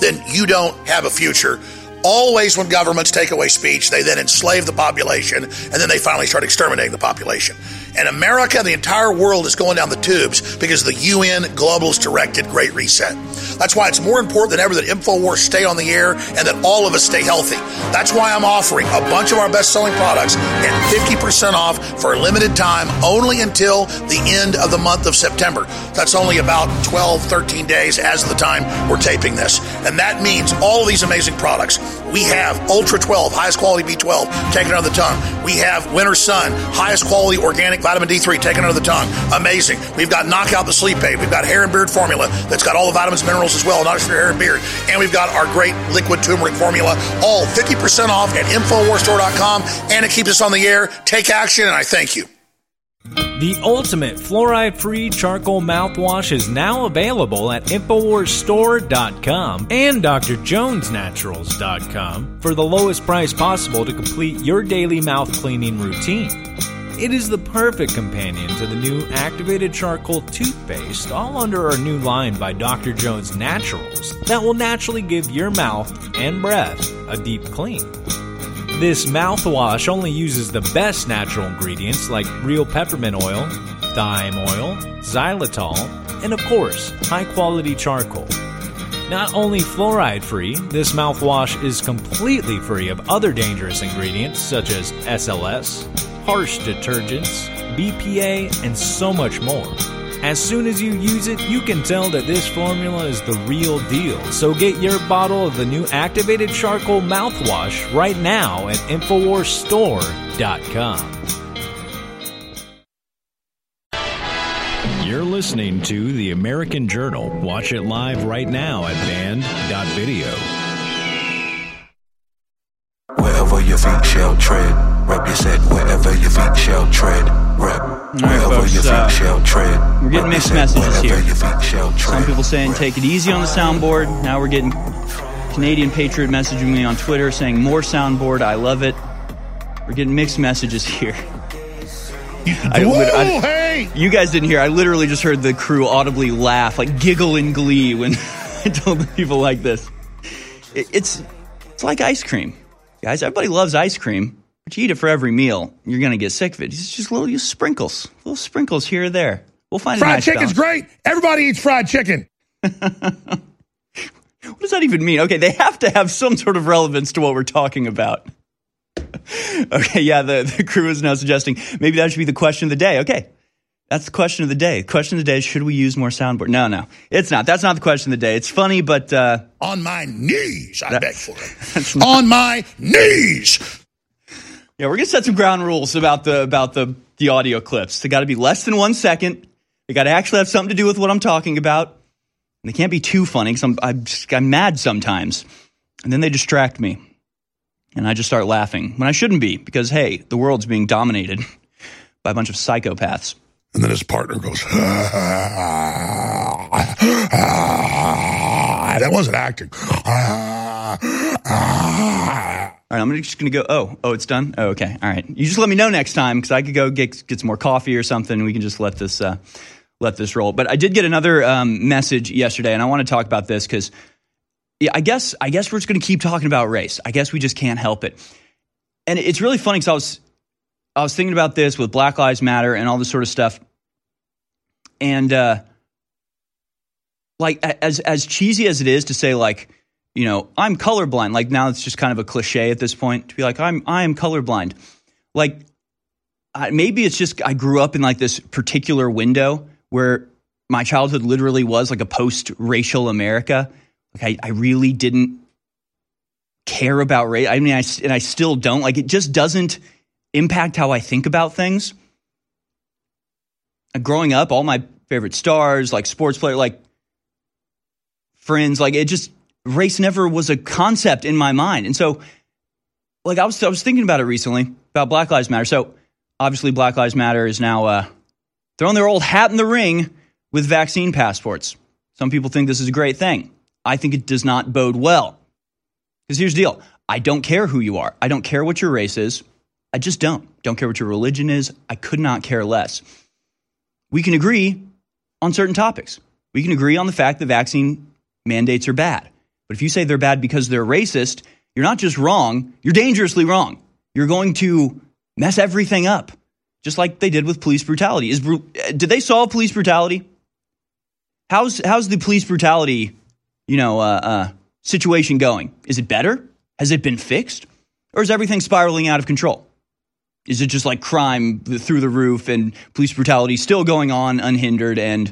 then you don't have a future. Always when governments take away speech, they then enslave the population, and then they finally start exterminating the population. And America, the entire world, is going down the tubes because the U N globalist directed Great Reset. That's why it's more important than ever that InfoWars stay on the air and that all of us stay healthy. That's why I'm offering a bunch of our best-selling products at fifty percent off for a limited time, only until the end of the month of September. That's only about twelve, thirteen days as of the time we're taping this. And that means all these amazing products. We have Ultra twelve, highest quality B twelve, taken out of the tongue. We have Winter Sun, highest quality organic vitamin D three, taken out of the tongue. Amazing. We've got Knockout the Sleep Aid. We've got Hair and Beard Formula that's got all the vitamins and minerals as well, not just for hair and beard. And we've got our great liquid turmeric formula, all fifty percent off at InfoWars Store dot com. And it keeps us on the air. Take action, and I thank you. The ultimate fluoride-free charcoal mouthwash is now available at InfoWars Store dot com and Doctor Jones Naturals dot com for the lowest price possible to complete your daily mouth cleaning routine. It is the perfect companion to the new activated charcoal toothpaste, all under our new line by Doctor Jones Naturals, that will naturally give your mouth and breath a deep clean. This mouthwash only uses the best natural ingredients like real peppermint oil, thyme oil, xylitol, and of course, high-quality charcoal. Not only fluoride-free, this mouthwash is completely free of other dangerous ingredients such as S L S, harsh detergents, B P A, and so much more. As soon as you use it, you can tell that this formula is the real deal. So get your bottle of the new activated charcoal mouthwash right now at InfoWars Store dot com. You're listening to The American Journal. Watch it live right now at band dot video. Wherever your feet shall tread. Rep your set wherever your feet shall tread. Rep wherever right, your uh, feet shall tread. We're getting mixed messages here. Some people saying take it easy on the soundboard. Now we're getting Canadian Patriot messaging me on Twitter saying more soundboard, I love it. We're getting mixed messages here. I, Whoa, I, hey! You guys didn't hear. I literally just heard the crew audibly laugh, like giggle in glee when I told people like this. It, it's it's like ice cream, guys. Everybody loves ice cream, but you eat it for every meal, you're gonna get sick of it. It's just little just sprinkles, little sprinkles here or there. We'll find fried a nice chicken's balance. Great. Everybody eats fried chicken. What does that even mean? Okay, they have to have some sort of relevance to what we're talking about. Okay, yeah, the, the crew is now suggesting maybe that should be the question of the day. Okay, that's the question of the day. The question of the day is, should we use more soundboard? No, no, it's not. That's not the question of the day. It's funny, but... Uh, on my knees, I beg for it. Not, on my knees! Yeah, we're going to set some ground rules about the about the, the audio clips. They got to be less than one second. They got to actually have something to do with what I'm talking about. And they can't be too funny because I'm, I'm, just, I'm mad sometimes. And then they distract me. And I just start laughing when I shouldn't be because, hey, the world's being dominated by a bunch of psychopaths. And then his partner goes, ah, ah, ah, that wasn't acting. Ah, ah. All right, I'm just going to go, oh, oh, it's done? Oh, okay, all right. You just let me know next time because I could go get, get some more coffee or something and we can just let this, uh, let this roll. But I did get another um, message yesterday, and I want to talk about this because – Yeah, I guess I guess we're just going to keep talking about race. I guess we just can't help it. And it's really funny because I was I was thinking about this with Black Lives Matter and all this sort of stuff. And uh, like as as cheesy as it is to say, like, you know, I'm colorblind. Like, now it's just kind of a cliche at this point to be like, I'm I am colorblind. Like, I, maybe it's just I grew up in like this particular window where my childhood literally was like a post-racial America. Like I, I really didn't care about race. I mean, I, and I still don't. Like, it just doesn't impact how I think about things. Like, growing up, all my favorite stars, like sports player, like friends, like it just, race never was a concept in my mind. And so, like, I was I was thinking about it recently, about Black Lives Matter. So, obviously, Black Lives Matter is now uh, throwing their old hat in the ring with vaccine passports. Some people think this is a great thing. I think it does not bode well. Because here's the deal. I don't care who you are. I don't care what your race is. I just don't. Don't care what your religion is. I could not care less. We can agree on certain topics. We can agree on the fact that vaccine mandates are bad. But if you say they're bad because they're racist, you're not just wrong, you're dangerously wrong. You're going to mess everything up, just like they did with police brutality. Is, did they solve police brutality? How's, how's the police brutality... you know, uh, uh, situation going? Is it better? Has it been fixed? Or is everything spiraling out of control? Is it just like crime through the roof and police brutality still going on unhindered and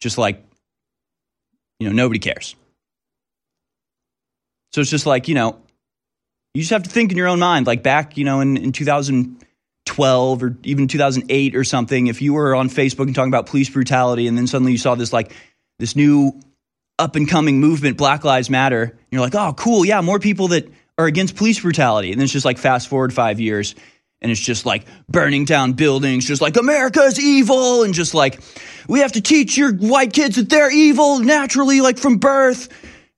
just like, you know, nobody cares? So it's just like, you know, you just have to think in your own mind, like back, you know, in, in two thousand twelve or even two thousand eight or something, if you were on Facebook and talking about police brutality and then suddenly you saw this like this new up-and-coming movement, Black Lives Matter, and you're like, oh, cool, yeah, more people that are against police brutality. And then it's just like fast forward five years, and it's just like burning down buildings, just like America's evil, and just like we have to teach your white kids that they're evil naturally, like from birth,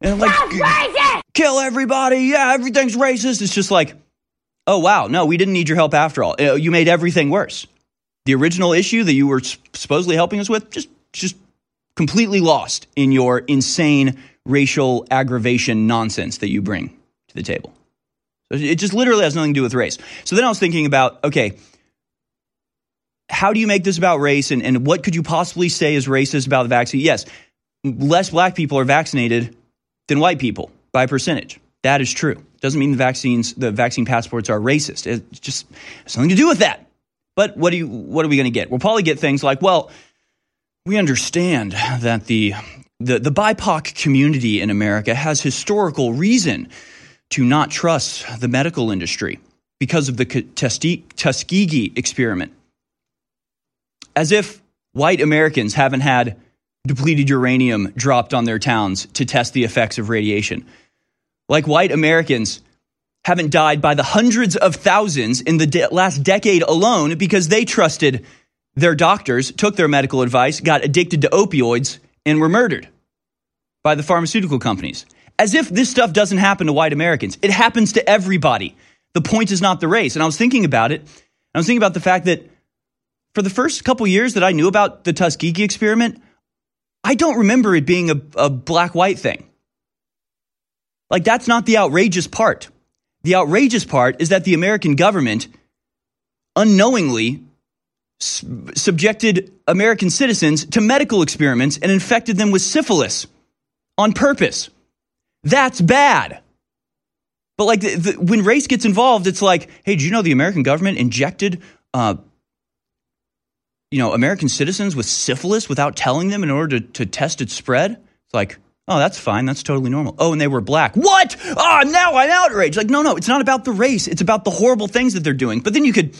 and like kill everybody, yeah, everything's racist. It's just like, oh, wow, no, we didn't need your help after all. You made everything worse. The original issue that you were supposedly helping us with, just, just, completely lost in your insane racial aggravation nonsense that you bring to the table. It just literally has nothing to do with race. So then I was thinking about, okay, how do you make this about race and, and what could you possibly say is racist about the vaccine? Yes, less black people are vaccinated than white people by percentage. That is true. Doesn't mean the vaccines, the vaccine passports are racist. It just has nothing to do with that. But what do you, what are we going to get? We'll probably get things like, well, we understand that the, the the B I P O C community in America has historical reason to not trust the medical industry because of the Tuskegee experiment. As if white Americans haven't had depleted uranium dropped on their towns to test the effects of radiation. Like white Americans haven't died by the hundreds of thousands in the de- last decade alone because they trusted their doctors, took their medical advice, got addicted to opioids, and were murdered by the pharmaceutical companies. As if this stuff doesn't happen to white Americans. It happens to everybody. The point is not the race. And I was thinking about it. I was thinking about the fact that for the first couple years that I knew about the Tuskegee experiment, I don't remember it being a, a black-white thing. Like, that's not the outrageous part. The outrageous part is that the American government unknowingly sub- subjected American citizens to medical experiments and infected them with syphilis on purpose. That's bad. But like the, the, when race gets involved, it's like, hey, do you know the American government injected, uh, you know, American citizens with syphilis without telling them in order to, to test its spread? It's like, oh, that's fine. That's totally normal. Oh, and they were black. What? Oh, now I'm outraged. Like, no, no, it's not about the race. It's about the horrible things that they're doing. But then you could,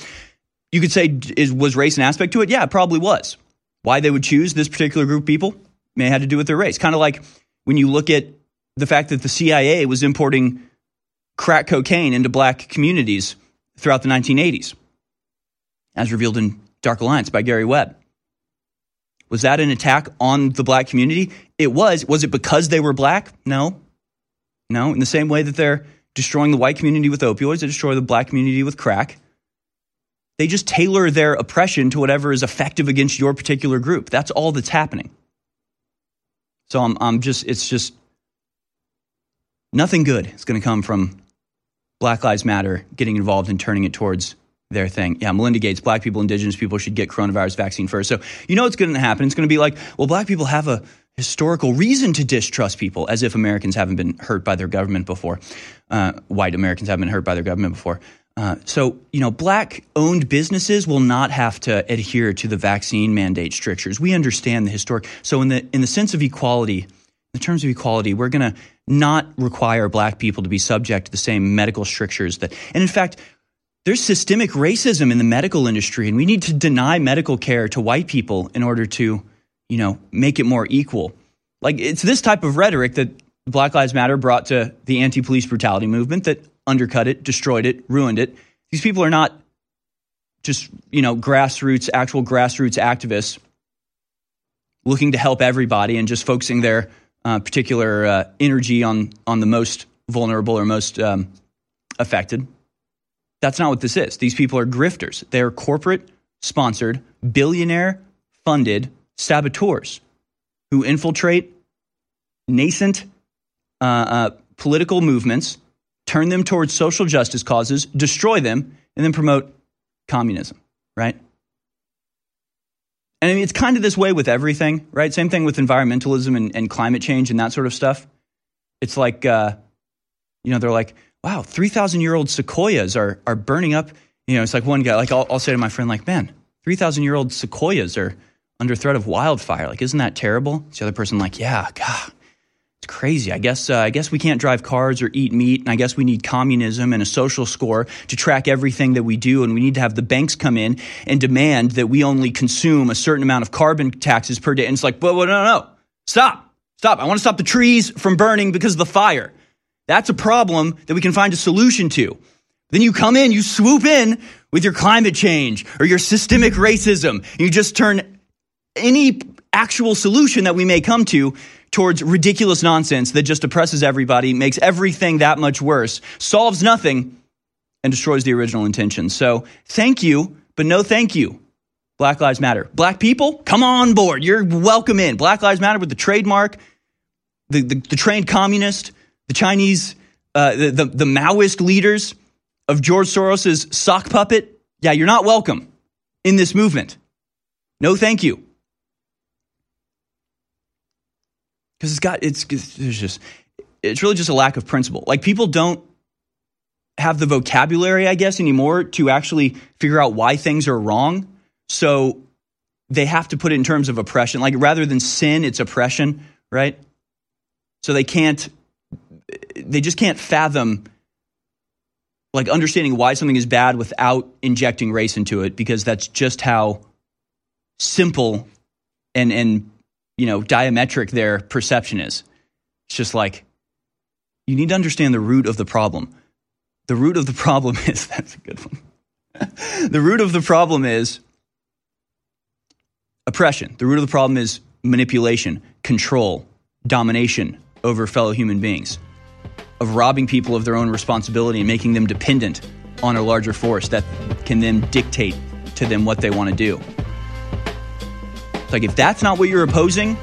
you could say, is was race an aspect to it? Yeah, it probably was. Why they would choose this particular group of people may have had to do with their race. Kind of like when you look at the fact that the C I A was importing crack cocaine into black communities throughout the nineteen eighties, as revealed in Dark Alliance by Gary Webb. Was that an attack on the black community? It was. Was it because they were black? No. No. In the same way that they're destroying the white community with opioids, they destroy the black community with crack. They just tailor their oppression to whatever is effective against your particular group. That's all that's happening. So I'm, I'm just, it's just nothing good is going to come from Black Lives Matter getting involved and turning it towards their thing. Yeah, Melinda Gates, black people, indigenous people should get coronavirus vaccine first. So you know what's going to happen. It's going to be like, well, black people have a historical reason to distrust people, as if Americans haven't been hurt by their government before. Uh, white Americans haven't been hurt by their government before. Uh, so, you know, black-owned businesses will not have to adhere to the vaccine mandate strictures. We understand the historic. So in the in the sense of equality, in terms of equality, we're going to not require black people to be subject to the same medical strictures that, and in fact, there's systemic racism in the medical industry, and we need to deny medical care to white people in order to, you know, make it more equal. Like, it's this type of rhetoric that Black Lives Matter brought to the anti-police brutality movement that undercut it, destroyed it, ruined it. These people are not just, you know, grassroots, actual grassroots activists looking to help everybody and just focusing their uh, particular uh, energy on, on the most vulnerable or most um, affected. That's not what this is. These people are grifters. They are corporate-sponsored, billionaire-funded saboteurs who infiltrate nascent uh, uh, political movements, turn them towards social justice causes, destroy them, and then promote communism, right? And I mean, it's kind of this way with everything, right? Same thing with environmentalism and, and climate change and that sort of stuff. It's like, uh, you know, they're like, wow, three thousand year old sequoias are are burning up. You know, it's like one guy, like I'll, I'll say to my friend, like, man, three thousand year old sequoias are under threat of wildfire. Like, isn't that terrible? It's the other person like, yeah, God, it's crazy. I guess uh, I guess we can't drive cars or eat meat. And I guess we need communism and a social score to track everything that we do. And we need to have the banks come in and demand that we only consume a certain amount of carbon taxes per day. And it's like, but no, no, no, stop, stop. I want to stop the trees from burning because of the fire. That's a problem that we can find a solution to. Then you come in, you swoop in with your climate change or your systemic racism. And you just turn any actual solution that we may come to towards ridiculous nonsense that just oppresses everybody, makes everything that much worse, solves nothing, and destroys the original intention. So thank you, but no thank you. Black Lives Matter. Black people, come on board. You're welcome in. Black Lives Matter with the trademark, the, the, the trained communist, the Chinese, uh, the, the the Maoist leaders of George Soros' sock puppet. Yeah, you're not welcome in this movement. No, thank you. Because it's got it's it's just it's really just a lack of principle. Like, people don't have the vocabulary, I guess, anymore to actually figure out why things are wrong. So they have to put it in terms of oppression. Like, rather than sin, it's oppression, right? So they can't. They just can't fathom, like, understanding why something is bad without injecting race into it, because that's just how simple and, and you know, diametric their perception is. It's just like, you need to understand the root of the problem. The root of the problem is, that's a good one. The root of the problem is oppression. The root of the problem is manipulation, control, domination over fellow human beings, of robbing people of their own responsibility and making them dependent on a larger force that can then dictate to them what they want to do. Like, if that's not what you're opposing,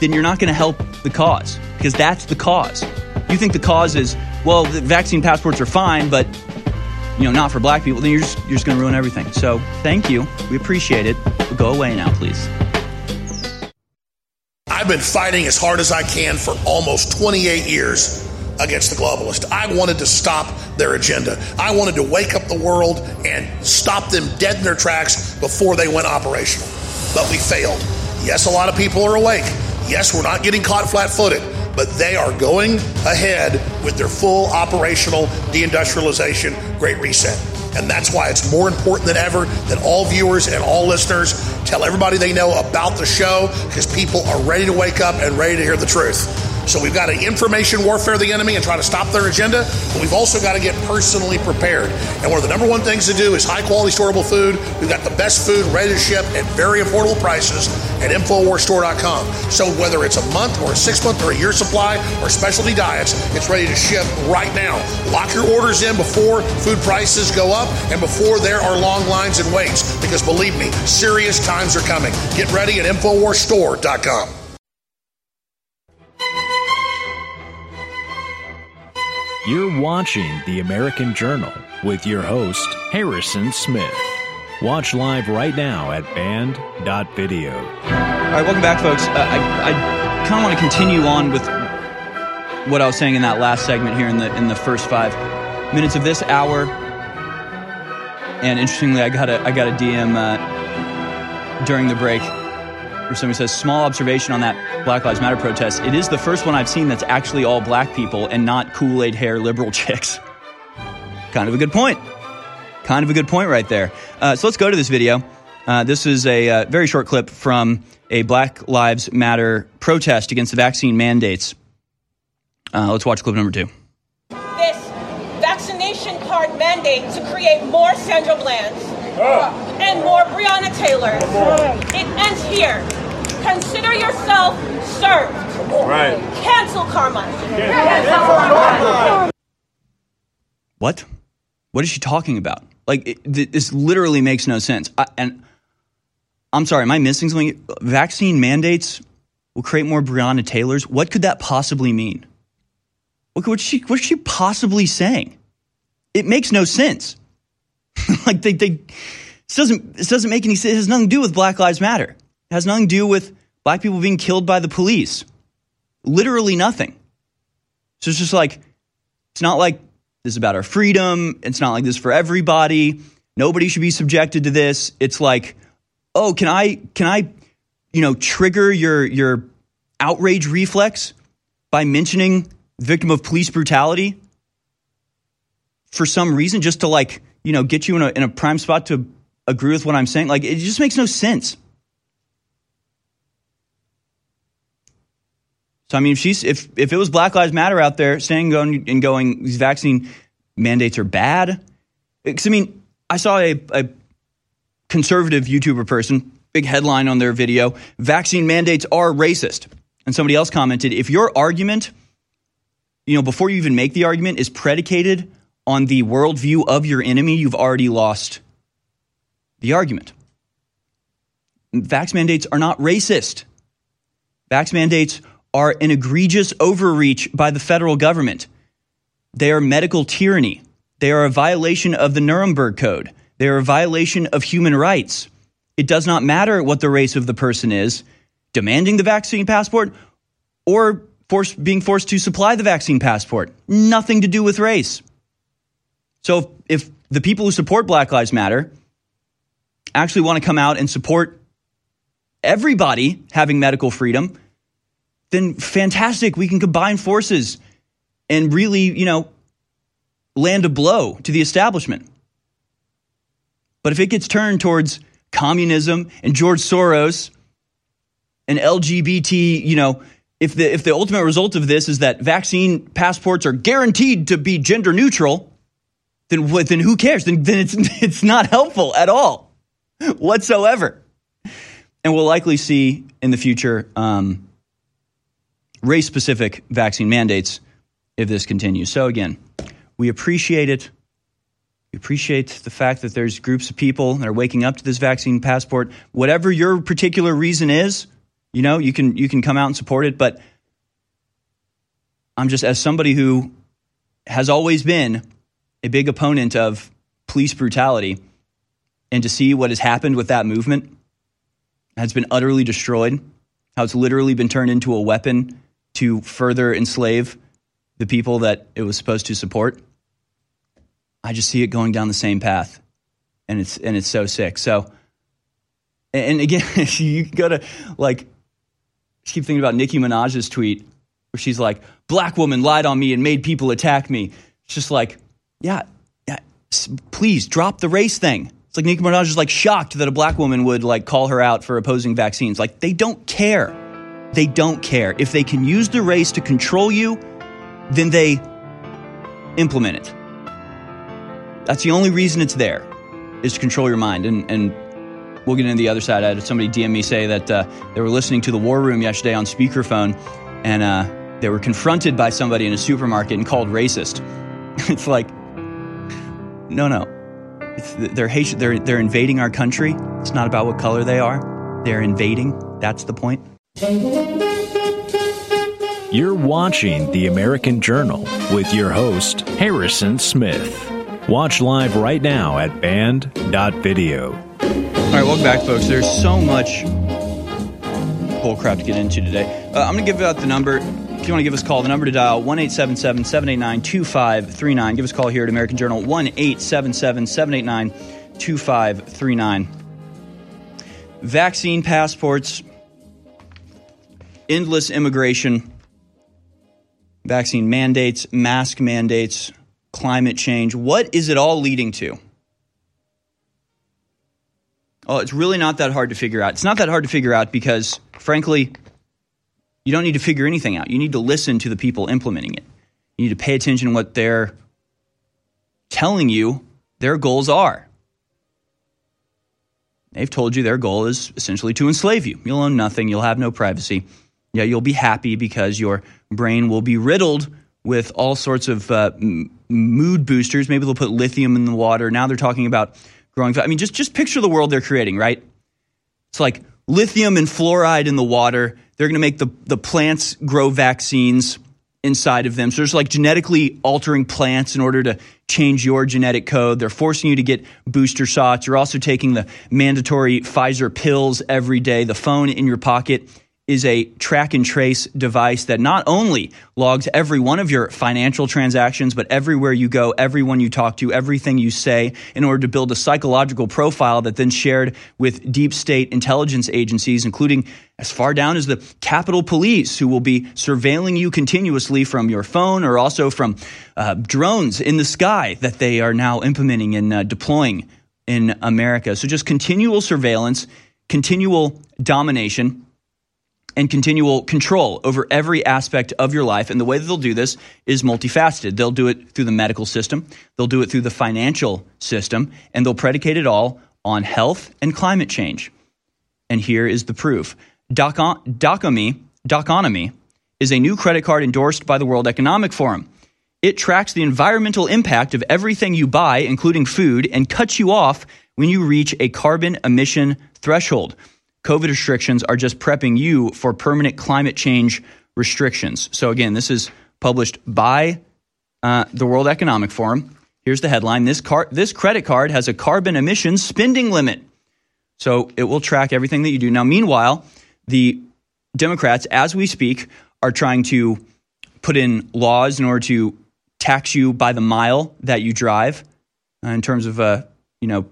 then you're not going to help the cause, because that's the cause. You think the cause is, well, the vaccine passports are fine, but, you know, not for black people, then you're just, you're just going to ruin everything. So thank you. We appreciate it. But go away now, please. I've been fighting as hard as I can for almost twenty-eight years against the globalists. I wanted to stop their agenda. I wanted to wake up the world and stop them dead in their tracks before they went operational. But we failed. Yes, a lot of people are awake. Yes, we're not getting caught flat-footed, but they are going ahead with their full operational deindustrialization Great Reset. And that's why it's more important than ever that all viewers and all listeners tell everybody they know about the show, because people are ready to wake up and ready to hear the truth. So we've got to information warfare of the enemy and try to stop their agenda, but we've also got to get personally prepared. And one of the number one things to do is high-quality storable food. We've got the best food ready to ship at very affordable prices at InfoWars Store dot com. So whether it's a month or a six-month or a year supply or specialty diets, it's ready to ship right now. Lock your orders in before food prices go up and before there are long lines and waits, because believe me, serious times are coming. Get ready at InfoWars Store dot com. You're watching The American Journal with your host, Harrison Smith. Watch live right now at band dot video. All right, welcome back, folks. Uh, I, I kind of want to continue on with what I was saying in that last segment here in the in the first five minutes of this hour. And interestingly, I got a, I got a D M uh, during the break where somebody says, small observation on that Black Lives Matter protest. It is the first one I've seen that's actually all black people and not Kool-Aid hair liberal chicks. Kind of a good point. Kind of a good point right there. Uh, so let's go to this video. Uh, this is a uh, very short clip from a Black Lives Matter protest against the vaccine mandates. Uh, let's watch clip number two. This vaccination card mandate to create more Sandra Bland's oh. and more Breonna Taylor's. Oh. It ends here. Consider yourself served. Right. Cancel karma. Cancel karma. What? What is she talking about? Like, it, th- this literally makes no sense. I, and I'm sorry, am I missing something? Vaccine mandates will create more Breonna Taylors. What could that possibly mean? What could, what's she, what's she possibly saying? It makes no sense. Like, they, they, this doesn't, this doesn't make any sense. It has nothing to do with Black Lives Matter. It has nothing to do with black people being killed by the police. Literally nothing. So it's just like, it's not like this is about our freedom. It's not like this for everybody. Nobody should be subjected to this. It's like, oh, can I, can I, you know, trigger your, your outrage reflex by mentioning victim of police brutality for some reason, just to, like, you know, get you in a, in a prime spot to agree with what I'm saying. Like, it just makes no sense. So, I mean, if she's if, if it was Black Lives Matter out there standing going and going, these vaccine mandates are bad. Because, I mean, I saw a, a conservative YouTuber person, big headline on their video, vaccine mandates are racist. And somebody else commented, if your argument, you know, before you even make the argument, is predicated on the worldview of your enemy, you've already lost the argument. Vax mandates are not racist. Vax mandates are an egregious overreach by the federal government. They are medical tyranny. They are a violation of the Nuremberg Code. They are a violation of human rights. It does not matter what the race of the person is demanding the vaccine passport or force, being forced to supply the vaccine passport. Nothing to do with race. So if, if the people who support Black Lives Matter actually want to come out and support everybody having medical freedom, then fantastic. We can combine forces and really, you know, land a blow to the establishment. But if it gets turned towards communism and George Soros and L G B T, you know, if the if the ultimate result of this is that vaccine passports are guaranteed to be gender neutral, then what, then who cares? Then, then it's it's not helpful at all whatsoever. And we'll likely see in the future um, race-specific vaccine mandates if this continues. So again, we appreciate it. We appreciate the fact that there's groups of people that are waking up to this vaccine passport. Whatever your particular reason is, you know, you can you can come out and support it. But I'm just, as somebody who has always been a big opponent of police brutality, and to see what has happened with that movement, has been utterly destroyed, how it's literally been turned into a weapon to further enslave the people that it was supposed to support. I just see it going down the same path, and it's and it's so sick. So, and again, you gotta like just keep thinking about Nicki Minaj's tweet where she's like, "Black woman lied on me and made people attack me." It's just like, yeah, yeah please drop the race thing. It's like Nicki Minaj is like shocked that a black woman would like call her out for opposing vaccines. Like they don't care. They don't care. If they can use the race to control you, then they implement it. That's the only reason it's there, is to control your mind. And and we'll get into the other side. I had somebody D M me say that uh, they were listening to The War Room yesterday on speakerphone, and uh, they were confronted by somebody in a supermarket and called racist. It's like, no, no. It's, they're Haitian, they're they're invading our country. It's not about what color they are. They're invading. That's the point. You're watching The American Journal with your host, Harrison Smith. Watch live right now at band dot video. All right, welcome back, folks. There's so much bullcrap to get into today. Uh, I'm going to give out the number. If you want to give us a call, the number to dial, one eight seven seven, seven eight nine, two five three nine. Give us a call here at American Journal, one eight seven seven, seven eight nine, two five three nine. Vaccine passports, endless immigration, vaccine mandates, mask mandates, climate change. What is it all leading to? Oh, it's really not that hard to figure out. It's not that hard to figure out because, frankly, you don't need to figure anything out. You need to listen to the people implementing it. You need to pay attention to what they're telling you their goals are. They've told you their goal is essentially to enslave you. You'll own nothing. You'll have no privacy. Yeah, you'll be happy because your brain will be riddled with all sorts of uh, m- mood boosters. Maybe they'll put lithium in the water. Now they're talking about growing. I mean, just, just picture the world they're creating, right? It's like lithium and fluoride in the water. They're going to make the, the plants grow vaccines inside of them. So there's like genetically altering plants in order to change your genetic code. They're forcing you to get booster shots. You're also taking the mandatory Pfizer pills every day. The phone in your pocket is a track and trace device that not only logs every one of your financial transactions, but everywhere you go, everyone you talk to, everything you say, in order to build a psychological profile that then shared with deep state intelligence agencies, including as far down as the Capitol Police, who will be surveilling you continuously from your phone or also from uh, drones in the sky that they are now implementing and uh, deploying in America. So just continual surveillance, continual domination, and continual control over every aspect of your life. And the way that they'll do this is multifaceted. They'll do it through the medical system. They'll do it through the financial system. And they'll predicate it all on health and climate change. And here is the proof. Docon- Docomy, Doconomy is a new credit card endorsed by the World Economic Forum. It tracks the environmental impact of everything you buy, including food, and cuts you off when you reach a carbon emission threshold. COVID restrictions are just prepping you for permanent climate change restrictions. So again, this is published by uh, the World Economic Forum. Here's the headline. This car- this credit card has a carbon emissions spending limit. So it will track everything that you do. Now, meanwhile, the Democrats, as we speak, are trying to put in laws in order to tax you by the mile that you drive uh, in terms of, uh, you know,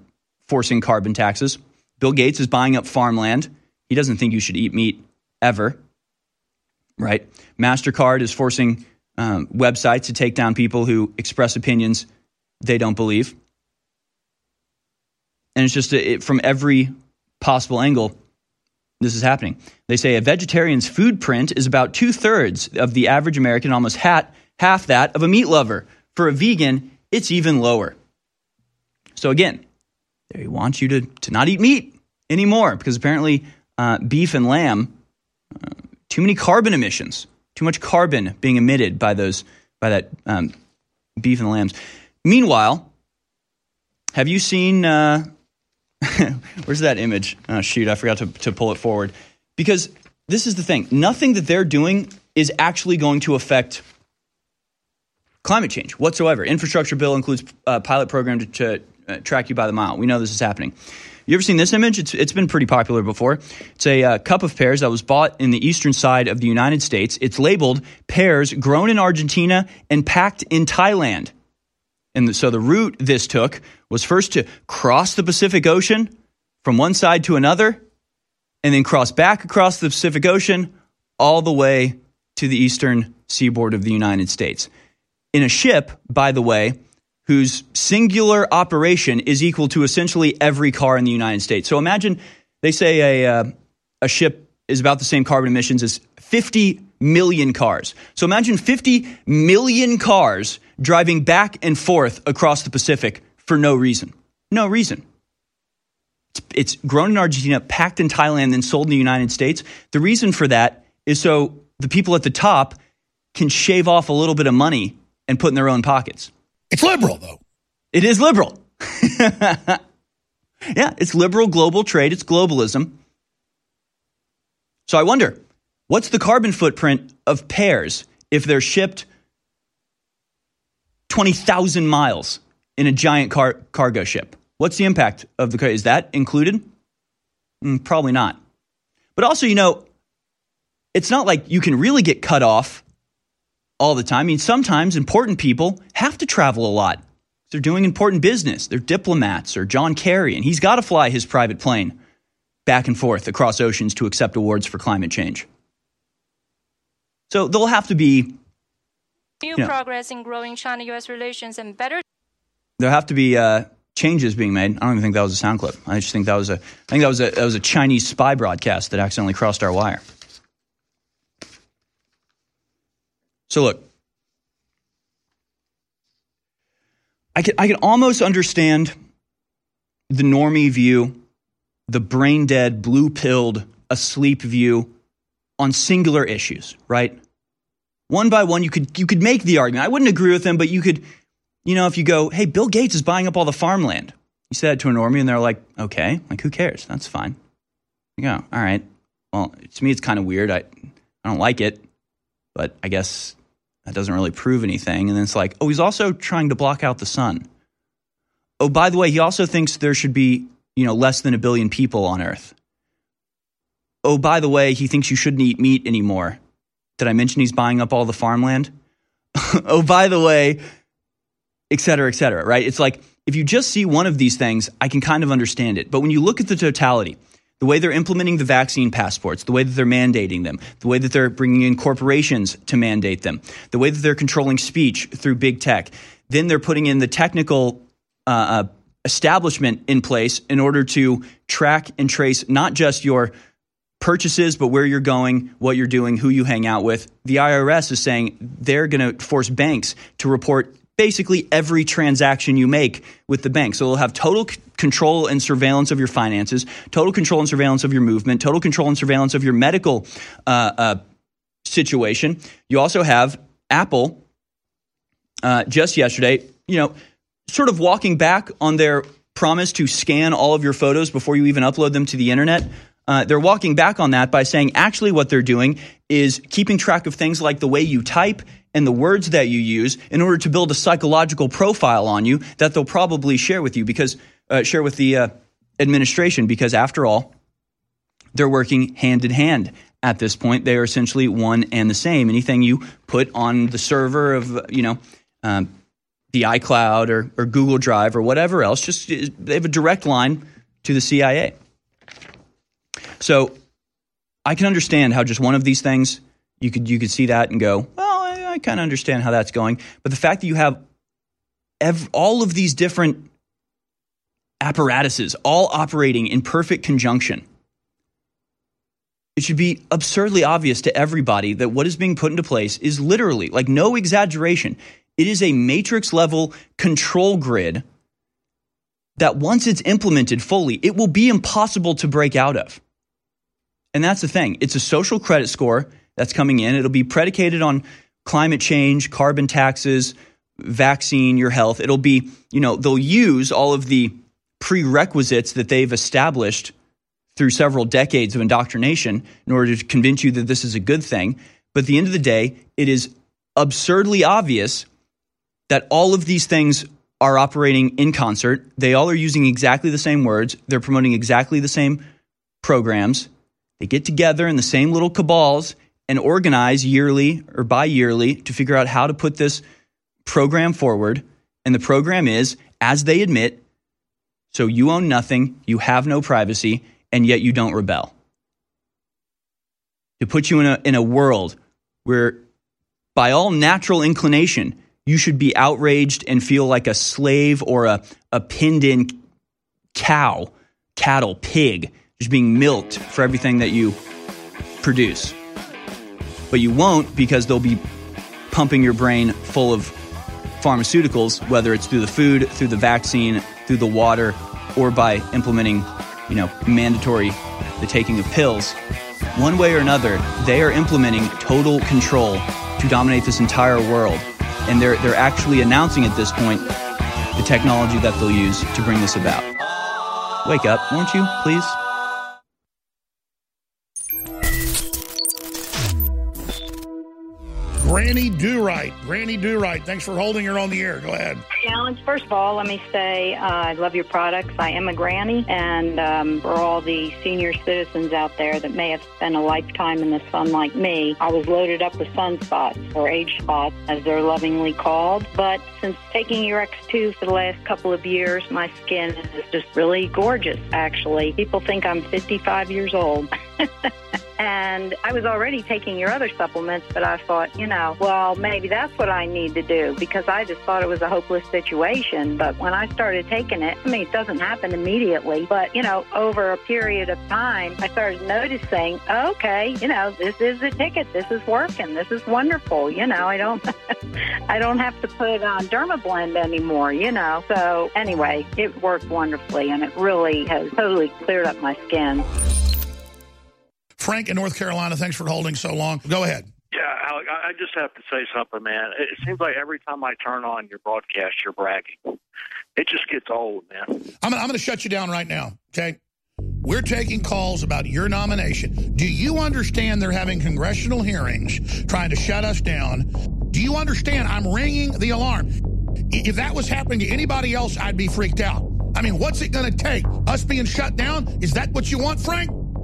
forcing carbon taxes. Bill Gates is buying up farmland. He doesn't think you should eat meat ever, right? MasterCard is forcing um, websites to take down people who express opinions they don't believe. And it's just a, it, from every possible angle, this is happening. They say a vegetarian's food print is about two-thirds of the average American, almost half, half that of a meat lover. For a vegan, it's even lower. So again, they want you to, to not eat meat anymore because apparently uh, beef and lamb, uh, too many carbon emissions, too much carbon being emitted by those by that um, beef and lambs. Meanwhile, have you seen uh, – where's that image? Oh, shoot, I forgot to, to pull it forward because this is the thing. Nothing that they're doing is actually going to affect – climate change whatsoever. Infrastructure bill includes a pilot program to, to uh, track you by the mile. We know this is happening. You ever seen this image? It's, it's been pretty popular before. It's a uh, cup of pears that was bought in the eastern side of the United States. It's labeled pears grown in Argentina and packed in Thailand. And the, so the route this took was first to cross the Pacific Ocean from one side to another and then cross back across the Pacific Ocean all the way to the eastern seaboard of the United States. In a ship, by the way, whose singular operation is equal to essentially every car in the United States. So imagine they say a, uh, a ship is about the same carbon emissions as fifty million cars. So imagine fifty million cars driving back and forth across the Pacific for no reason. No reason. It's, it's grown in Argentina, packed in Thailand, then sold in the United States. The reason for that is so the people at the top can shave off a little bit of money and put in their own pockets. It's liberal, though. It is liberal. Yeah, it's liberal global trade. It's globalism. So I wonder, what's the carbon footprint of pears if they're shipped twenty thousand miles in a giant car- cargo ship? What's the impact of the car? Is that included? Mm, probably not. But also, you know, it's not like you can really get cut off all the time. I mean, sometimes important people have to travel a lot. They're doing important business. They're diplomats or John Kerry, and he's got to fly his private plane back and forth across oceans to accept awards for climate change. So there'll have to be new know, progress in growing China-U S relations and better. There'll have to be uh, changes being made. I don't even think that was a sound clip. I just think that was a. I think that was a that was a Chinese spy broadcast that accidentally crossed our wire. So look, I can I can almost understand the normie view, the brain dead, blue pilled, asleep view on singular issues, right? One by one, you could you could make the argument. I wouldn't agree with them, but you could, you know, if you go, hey, Bill Gates is buying up all the farmland. You say that to a normie, and they're like, okay, like who cares? That's fine. You go, all right. Well, to me, it's kind of weird. I I don't like it. But I guess that doesn't really prove anything. And then it's like, oh, he's also trying to block out the sun. Oh, by the way, he also thinks there should be, you know, less than a billion people on Earth. Oh, by the way, he thinks you shouldn't eat meat anymore. Did I mention he's buying up all the farmland? Oh, by the way, et cetera, et cetera, right? It's like, if you just see one of these things, I can kind of understand it. But when you look at the totality, the way they're implementing the vaccine passports, the way that they're mandating them, the way that they're bringing in corporations to mandate them, the way that they're controlling speech through big tech, then they're putting in the technical uh, establishment in place in order to track and trace not just your purchases, but where you're going, what you're doing, who you hang out with. The I R S is saying they're going to force banks to report basically every transaction you make with the bank. So they'll have total c- control and surveillance of your finances, total control and surveillance of your movement, total control and surveillance of your medical uh, uh, situation. You also have Apple uh, just yesterday, you know, sort of walking back on their promise to scan all of your photos before you even upload them to the internet. Uh, they're walking back on that by saying actually what they're doing is keeping track of things like the way you type and the words that you use in order to build a psychological profile on you that they'll probably share with you because uh, share with the uh, administration because after all, they're working hand in hand at this point. They are essentially one and the same. Anything you put on the server of, you know, um, the iCloud or, or Google Drive or whatever else, just they have a direct line to the C I A. So I can understand how just one of these things, you could you could see that and go, well, I kind of understand how that's going, but the fact that you have ev- all of these different apparatuses all operating in perfect conjunction, it should be absurdly obvious to everybody that what is being put into place is literally, like no exaggeration, it is a matrix level control grid that once it's implemented fully, it will be impossible to break out of. And that's the thing. It's a social credit score that's coming in. It'll be predicated on climate change, carbon taxes, vaccine, your health. It'll be, you know, they'll use all of the prerequisites that they've established through several decades of indoctrination in order to convince you that this is a good thing. But at the end of the day, it is absurdly obvious that all of these things are operating in concert. They all are using exactly the same words. They're promoting exactly the same programs. They get together in the same little cabals and organize yearly or bi-yearly to figure out how to put this program forward. And the program is, as they admit, so you own nothing, you have no privacy, and yet you don't rebel. To put you in a in a world where, by all natural inclination, you should be outraged and feel like a slave or a, a pinned-in cow, cattle, pig, just being milked for everything that you produce. But you won't, because they'll be pumping your brain full of pharmaceuticals, whether it's through the food, through the vaccine, through the water, or by implementing, you know, mandatory, the taking of pills. One way or another, they are implementing total control to dominate this entire world. And they're they're actually announcing at this point the technology that they'll use to bring this about. Wake up, won't you, please? Granny Do-Right. Granny Do-Right, thanks for holding her on the air. Go ahead. Challenge, first of all, let me say uh, I love your products. I am a granny, and um, for all the senior citizens out there that may have spent a lifetime in the sun like me, I was loaded up with sunspots, or age spots, as they're lovingly called. But since taking your X two for the last couple of years, my skin is just really gorgeous, actually. People think I'm fifty-five years old. And I was already taking your other supplements, but I thought, you know, well, maybe that's what I need to do, because I just thought it was a hopeless situation. But when I started taking it, I mean, it doesn't happen immediately, but, you know, over a period of time, I started noticing, okay, you know, this is the ticket. This is working. This is wonderful. You know, I don't I don't have to put on Dermablend anymore, you know. So anyway, it worked wonderfully, and it really has totally cleared up my skin. Frank in North Carolina, thanks for holding so long. Go ahead. Yeah, Alec, I just have to say something, man. It seems like every time I turn on your broadcast, you're bragging. It just gets old, man. I'm going to shut you down right now, okay? We're taking calls about your nomination. Do you understand they're having congressional hearings trying to shut us down? Do you understand I'm ringing the alarm? If that was happening to anybody else, I'd be freaked out. I mean, what's it going to take? Us being shut down? Is that what you want, Frank?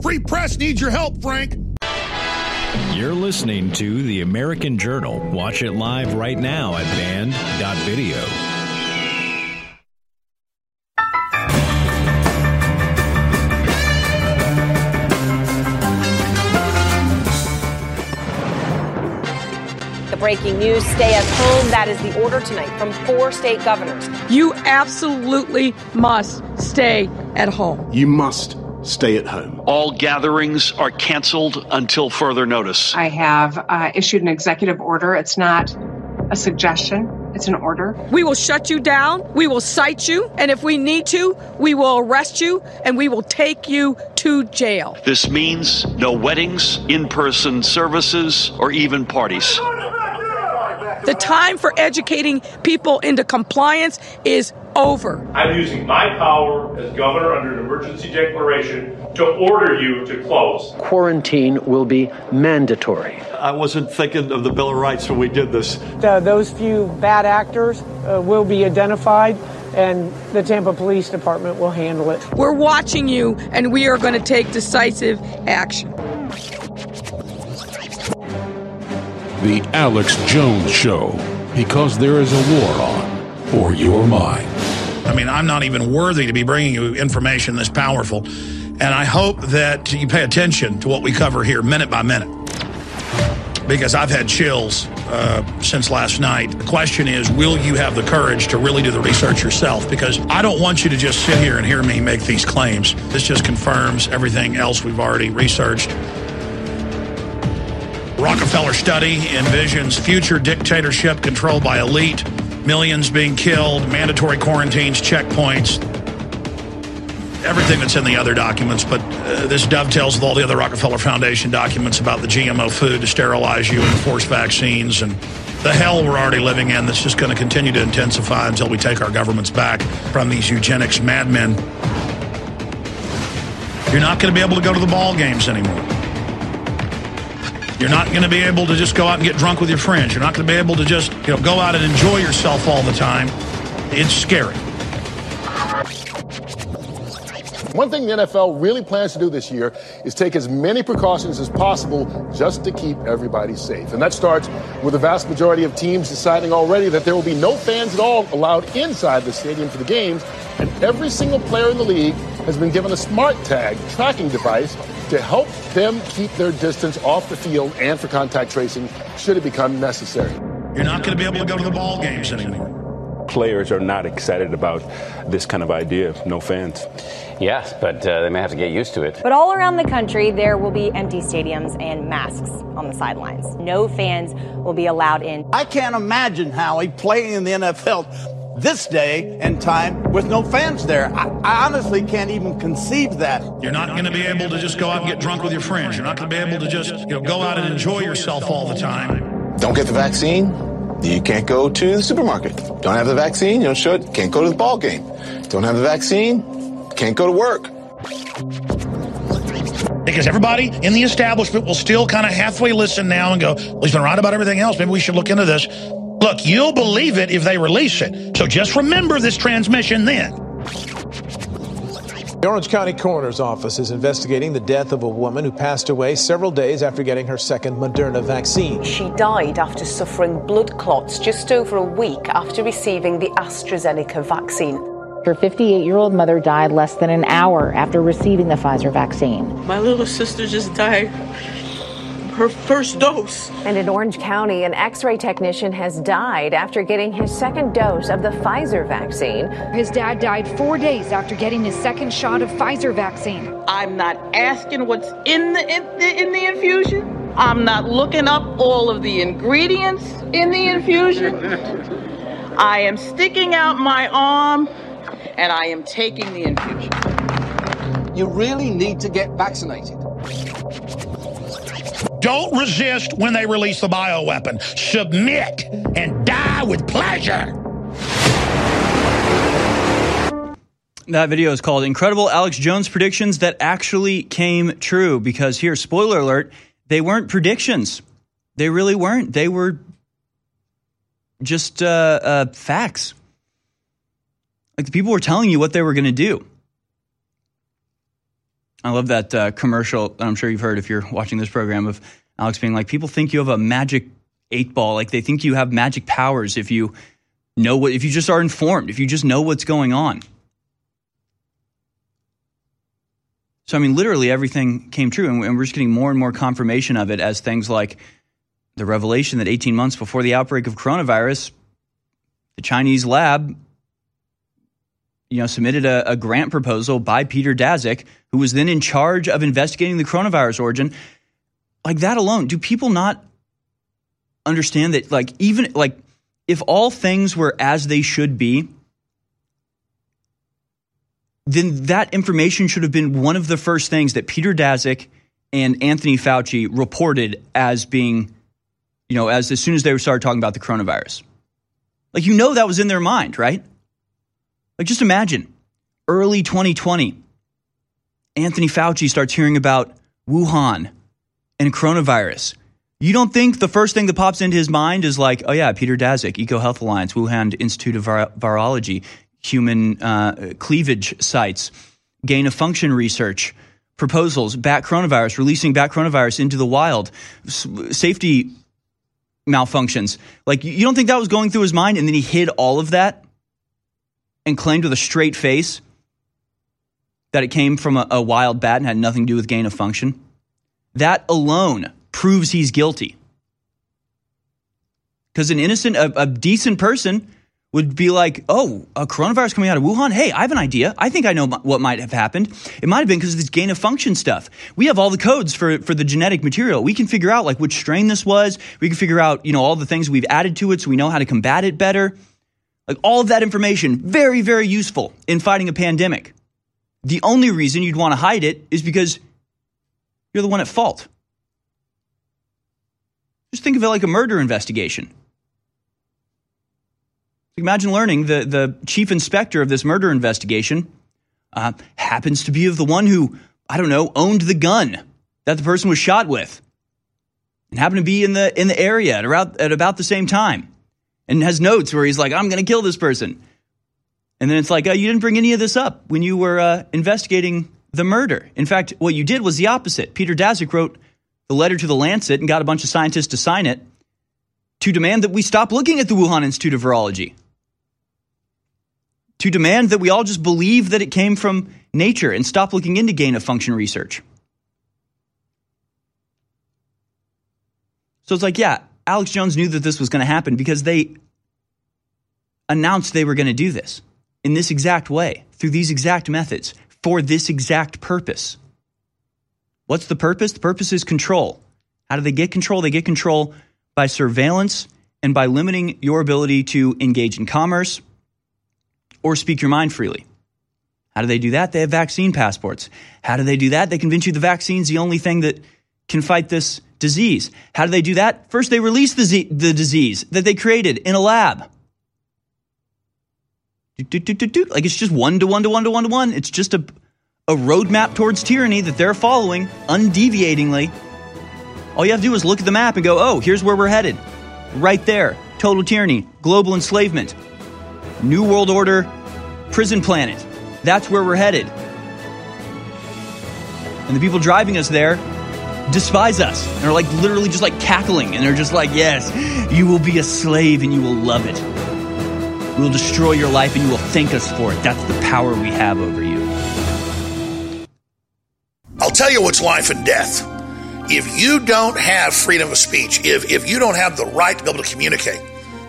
Free press needs your help, Frank. You're listening to The American Journal. Watch it live right now at band dot video. The breaking news, stay at home. That is the order tonight from four state governors. You absolutely must stay at home. You must stay at home. All gatherings are canceled until further notice. I have uh, issued an executive order. It's not a suggestion. It's an order. We will shut you down. We will cite you. And if we need to, we will arrest you and we will take you to jail. This means no weddings, in-person services, or even parties. The time for educating people into compliance is over. I'm using my power as governor under an emergency declaration to order you to close. Quarantine will be mandatory. I wasn't thinking of the Bill of Rights when we did this. Uh, those few bad actors uh, will be identified, and the Tampa Police Department will handle it. We're watching you, and we are going to take decisive action. The Alex Jones Show, because there is a war on, or your mind. I mean, I'm not even worthy to be bringing you information this powerful. And I hope that you pay attention to what we cover here minute by minute, because I've had chills uh, since last night. The question is, will you have the courage to really do the research yourself? Because I don't want you to just sit here and hear me make these claims. This just confirms everything else we've already researched. Rockefeller study envisions future dictatorship controlled by elite, millions being killed, mandatory quarantines, checkpoints, everything that's in the other documents, but uh, this dovetails with all the other Rockefeller Foundation documents about the G M O food to sterilize you and force vaccines and the hell we're already living in that's just going to continue to intensify until we take our governments back from these eugenics madmen. You're not going to be able to go to the ball games anymore. You're not going to be able to just go out and get drunk with your friends. You're not going to be able to just, you know, go out and enjoy yourself all the time. It's scary. One thing the N F L really plans to do this year is take as many precautions as possible just to keep everybody safe. And that starts with the vast majority of teams deciding already that there will be no fans at all allowed inside the stadium for the games. And every single player in the league has been given a smart tag tracking device to help them keep their distance off the field and for contact tracing should it become necessary. You're not going to be able to go to the ball games anymore. Players are not excited about this kind of idea of no fans. Yes, but uh, they may have to get used to it. But all around the country, there will be empty stadiums and masks on the sidelines. No fans will be allowed in. I can't imagine, Howie, playing in the N F L this day and time with no fans there. I, I honestly can't even conceive that. You're not going to be able to just go out and get drunk with your friends. You're not going to be able to just, you know, go out and enjoy yourself all the time. Don't get the vaccine, you can't go to the supermarket. Don't have the vaccine, you don't show it, can't go to the ball game. Don't have the vaccine, can't go to work. Because everybody in the establishment will still kind of halfway listen now and go, well, he's been right about everything else, maybe we should look into this. Look, you'll believe it if they release it. So just remember this transmission then. The Orange County Coroner's Office is investigating the death of a woman who passed away several days after getting her second Moderna vaccine. She died after suffering blood clots just over a week after receiving the AstraZeneca vaccine. Her fifty-eight-year-old mother died less than an hour after receiving the Pfizer vaccine. My little sister just died. Her first dose. And in Orange County, an x-ray technician has died after getting his second dose of the Pfizer vaccine. His dad died four days after getting his second shot of Pfizer vaccine. I'm not asking what's in the in the, in the infusion. I'm not looking up all of the ingredients in the infusion. I am sticking out my arm and I am taking the infusion. You really need to get vaccinated. Don't resist when they release the bioweapon. Submit and die with pleasure. That video is called Incredible Alex Jones Predictions That Actually Came True. Because here, spoiler alert, they weren't predictions. They really weren't. They were just uh, uh, facts. Like the people were telling you what they were going to do. I love that uh, commercial that I'm sure you've heard if you're watching this program of Alex being like, people think you have a magic eight ball. Like they think you have magic powers if you know what, if you just are informed, if you just know what's going on. So, I mean, literally everything came true. And we're just getting more and more confirmation of it as things like the revelation that eighteen months before the outbreak of coronavirus, the Chinese lab, you know, submitted a, a grant proposal by Peter Daszak, who was then in charge of investigating the coronavirus origin. Like that alone, do people not understand that, like, even like if all things were as they should be, then that information should have been one of the first things that Peter Daszak and Anthony Fauci reported as being, you know, as, as soon as they started talking about the coronavirus. Like, you know, that was in their mind, right? Like, just imagine, early twenty twenty, Anthony Fauci starts hearing about Wuhan and coronavirus. You don't think the first thing that pops into his mind is like, oh yeah, Peter Daszak, EcoHealth Alliance, Wuhan Institute of Virology, human uh, cleavage sites, gain-of-function research, proposals, bat coronavirus, releasing bat coronavirus into the wild, s- safety malfunctions. Like, you don't think that was going through his mind, and then he hid all of that? and claimed with a straight face that it came from a, a wild bat and had nothing to do with gain of function, that alone proves he's guilty. Because an innocent, a, a decent person would be like, oh, a coronavirus coming out of Wuhan? Hey, I have an idea. I think I know m- what might have happened. It might have been because of this gain of function stuff. We have all the codes for, for the genetic material. We can figure out like which strain this was. We can figure out, you know, all the things we've added to it so we know how to combat it better. Like all of that information, very, very useful in fighting a pandemic. The only reason you'd want to hide it is because you're the one at fault. Just think of it like a murder investigation. Imagine learning the, the chief inspector of this murder investigation uh, happens to be of the one who, I don't know, owned the gun that the person was shot with and happened to be in the in the area at about, at about the same time and has notes where he's like, I'm going to kill this person. And then it's like, oh, you didn't bring any of this up when you were uh, investigating the murder. In fact, what you did was the opposite. Peter Daszak wrote the letter to the Lancet and got a bunch of scientists to sign it to demand that we stop looking at the Wuhan Institute of Virology. To demand that we all just believe that it came from nature and stop looking into gain-of-function research. So it's like, yeah, Alex Jones knew that this was going to happen because they announced they were going to do this in this exact way, through these exact methods, for this exact purpose. What's the purpose? The purpose is control. How do they get control? They get control by surveillance and by limiting your ability to engage in commerce or speak your mind freely. How do they do that? They have vaccine passports. How do they do that? They convince you the vaccine's the only thing that can fight this disease. How do they do that? First, they release the, z- the disease that they created in a lab. Do, do, do, do, do. Like it's just one to one to one to one to one. It's just a, a roadmap towards tyranny that they're following undeviatingly. All you have to do is look at the map and go, oh, here's where we're headed. Right there. Total tyranny. Global enslavement. New World Order, prison planet. That's where we're headed. And the people driving us there despise us. And are like literally just like cackling. And they're just like, yes, you will be a slave and you will love it. We will destroy your life and you will thank us for it. That's the power we have over you. I'll tell you what's life and death. If you don't have freedom of speech, if, if you don't have the right to be able to communicate,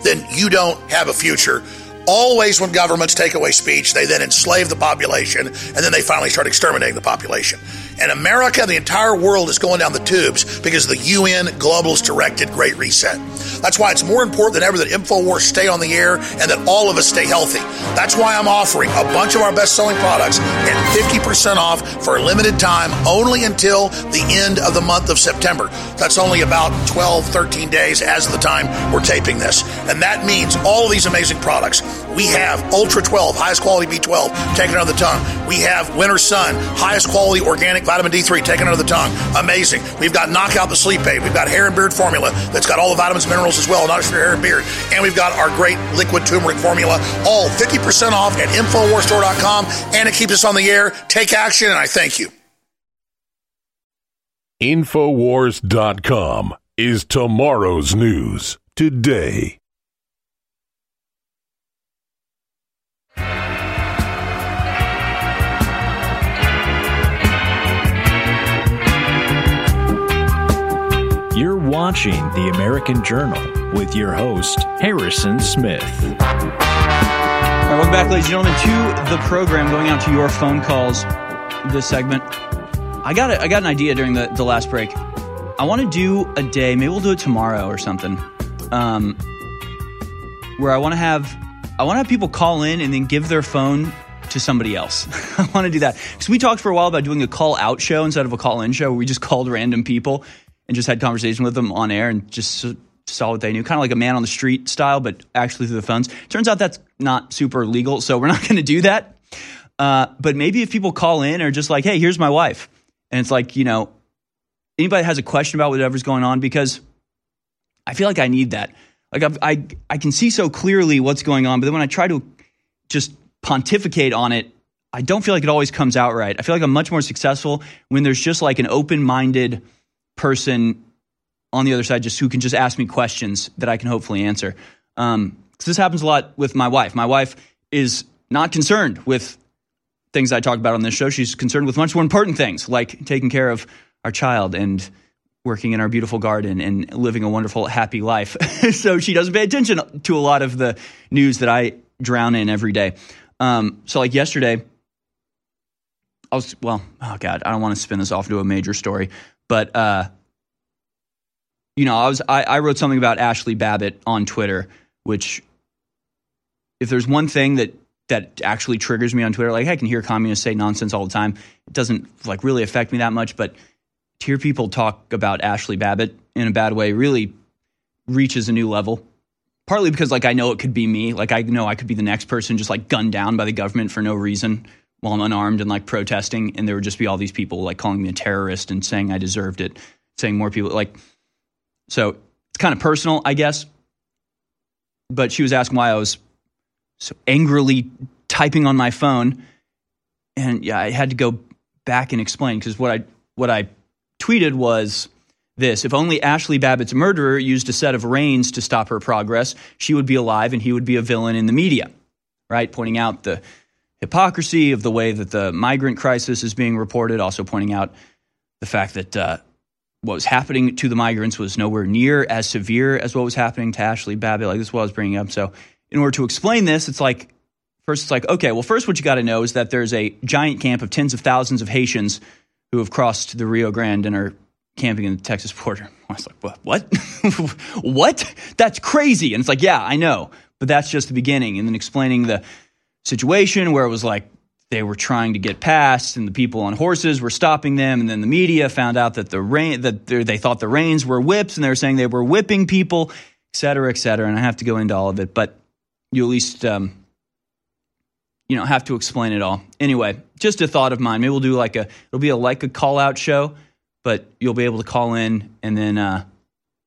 then you don't have a future. Always when governments take away speech, they then enslave the population, and then they finally start exterminating the population. And America, the entire world, is going down the tubes because of the U N globalist-directed Great Reset. That's why it's more important than ever that InfoWars stay on the air and that all of us stay healthy. That's why I'm offering a bunch of our best-selling products at fifty percent off for a limited time, only until the end of the month of September. That's only about twelve, thirteen days as of the time we're taping this. And that means all of these amazing products. We have Ultra twelve, highest quality B twelve, taken out of the tongue. We have Winter Sun, highest quality organic vitamin D three, taken out of the tongue. Amazing. We've got Knockout the Sleep Aid. We've got Hair and Beard Formula that's got all the vitamins and minerals as well, not just for your hair and beard. And we've got our great liquid turmeric formula, all fifty percent off at InfoWars Store dot com. And it keeps us on the air. Take action, and I thank you. InfoWars dot com is tomorrow's news today. You're watching The American Journal with your host, Harrison Smith. All right, welcome back, ladies and gentlemen, to the program. Going out to your phone calls this segment. I got a, I got an idea during the, the last break. I want to do a day, maybe we'll do it tomorrow or something, um, where I want to have I want to have people call in and then give their phone to somebody else. I want to do that. Because we talked for a while about doing a call-out show instead of a call-in show where we just called random people and just had conversation with them on air and just saw what they knew. Kind of like a man on the street style, but actually through the phones. Turns out that's not super legal, so we're not going to do that. Uh, but maybe if people call in or just like, hey, here's my wife. And it's like, you know, anybody that has a question about whatever's going on, because I feel like I need that. Like I've, I I can see so clearly what's going on, but then when I try to just pontificate on it, I don't feel like it always comes out right. I feel like I'm much more successful when there's just like an open-minded person on the other side just who can just ask me questions that I can hopefully answer. Um, so this happens a lot with my wife. My wife is not concerned with things I talk about on this show. She's concerned with much more important things, like taking care of our child and working in our beautiful garden and living a wonderful, happy life. So she doesn't pay attention to a lot of the news that I drown in every day. Um, so like yesterday, I was, well, oh God, I don't want to spin this off into a major story, but, uh, you know, I was, I, I wrote something about Ashley Babbitt on Twitter, which if there's one thing that, that actually triggers me on Twitter, like I can hear communists say nonsense all the time. It doesn't like really affect me that much, but to hear people talk about Ashley Babbitt in a bad way really reaches a new level. Partly because like I know it could be me. Like I know I could be the next person just like gunned down by the government for no reason while I'm unarmed and like protesting, and there would just be all these people like calling me a terrorist and saying I deserved it, saying more people like, so it's kind of personal, I guess. But she was asking why I was so angrily typing on my phone, and yeah, I had to go back and explain because what I what I tweeted was this: if only Ashley Babbitt's murderer used a set of reins to stop her progress, she would be alive and he would be a villain in the media, right? Pointing out the hypocrisy of the way that the migrant crisis is being reported, also pointing out the fact that uh, what was happening to the migrants was nowhere near as severe as what was happening to Ashley Babbitt. Like, this is what I was bringing up. So in order to explain this, it's like, first it's like, okay, well, first what you got to know is that there's a giant camp of tens of thousands of Haitians who have crossed the Rio Grande and are camping in the Texas border. I was like, what? What? What? That's crazy. And it's like, yeah, I know, but that's just the beginning. And then explaining the situation where it was like they were trying to get past and the people on horses were stopping them. And then the media found out that the rain, that they thought the reins were whips and they were saying they were whipping people, et cetera, et cetera. And I have to go into all of it, but you at least, um, you know, have to explain it all. Anyway, just a thought of mine. Maybe we'll do like a, it'll be a, like a call out show, but you'll be able to call in and then uh,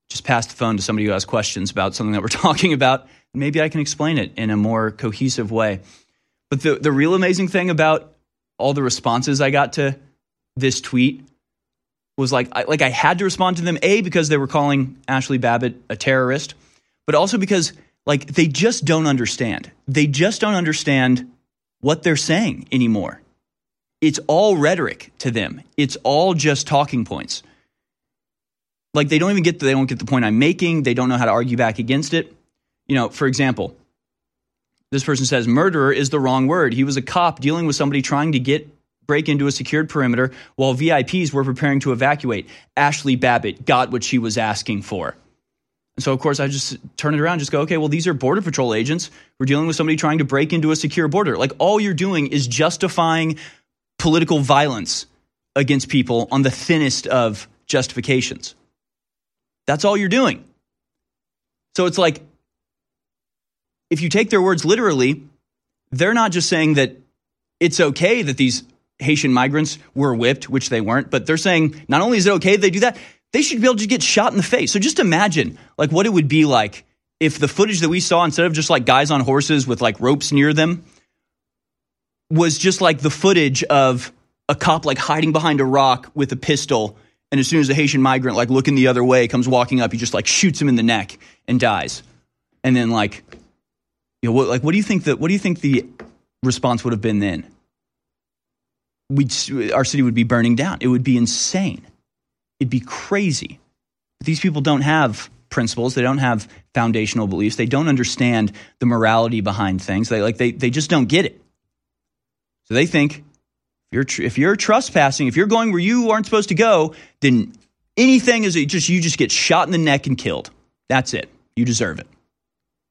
just pass the phone to somebody who has questions about something that we're talking about. Maybe I can explain it in a more cohesive way. But the, the real amazing thing about all the responses I got to this tweet was like, I, like I had to respond to them, A, because they were calling Ashley Babbitt a terrorist, but also because like they just don't understand. They just don't understand what they're saying anymore. It's all rhetoric to them. It's all just talking points. Like they don't even get the, they don't get the point I'm making. They don't know how to argue back against it. You know, for example, this person says murderer is the wrong word. He was a cop dealing with somebody trying to get break into a secured perimeter while V I Ps were preparing to evacuate. Ashley Babbitt got what she was asking for. And so, of course, I just turn it around and just go, okay, well, these are Border Patrol agents. We're dealing with somebody trying to break into a secure border. Like all you're doing is justifying political violence against people on the thinnest of justifications. That's all you're doing. So it's like, if you take their words literally, they're not just saying that it's okay that these Haitian migrants were whipped, which they weren't, but they're saying not only is it okay they do that, they should be able to get shot in the face. So just imagine like what it would be like if the footage that we saw, instead of just like guys on horses with like ropes near them, was just like the footage of a cop like hiding behind a rock with a pistol, and as soon as a Haitian migrant like looking the other way comes walking up, he just like shoots him in the neck and dies. And then like, you know, what, like, what do you think that? What do you think the response would have been then? We'd, our city would be burning down. It would be insane. It'd be crazy. But these people don't have principles. They don't have foundational beliefs. They don't understand the morality behind things. They like they they just don't get it. So they think if you're tr- if you're trespassing, if you're going where you aren't supposed to go, then anything is just you just get shot in the neck and killed. That's it. You deserve it.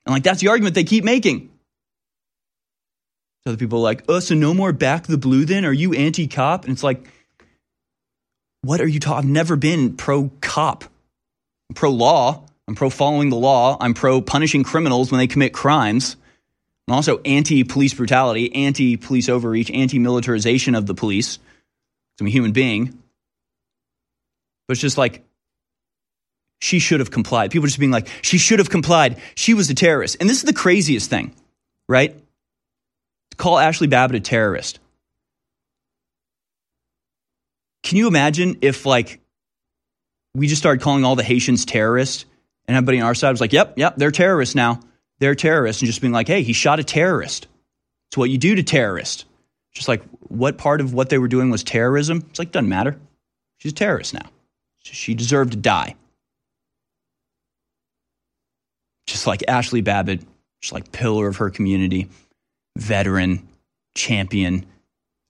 And like, that's the argument they keep making. So the people are like, oh, so no more back the blue then? Are you anti-cop? And it's like, what are you talking? I've never been pro-cop. I'm pro-law. I'm pro-following the law. I'm pro-punishing criminals when they commit crimes. I'm also anti-police brutality, anti-police overreach, anti-militarization of the police. I'm a human being. But it's just like, she should have complied. People just being like, she should have complied. She was a terrorist. And this is the craziest thing, right? To call Ashley Babbitt a terrorist. Can you imagine if like we just started calling all the Haitians terrorists and everybody on our side was like, yep, yep, they're terrorists now. They're terrorists. And just being like, hey, he shot a terrorist. It's what you do to terrorists. Just like, what part of what they were doing was terrorism? It's like, doesn't matter. She's a terrorist now. She deserved to die. Just like Ashley Babbitt, just like pillar of her community, veteran, champion,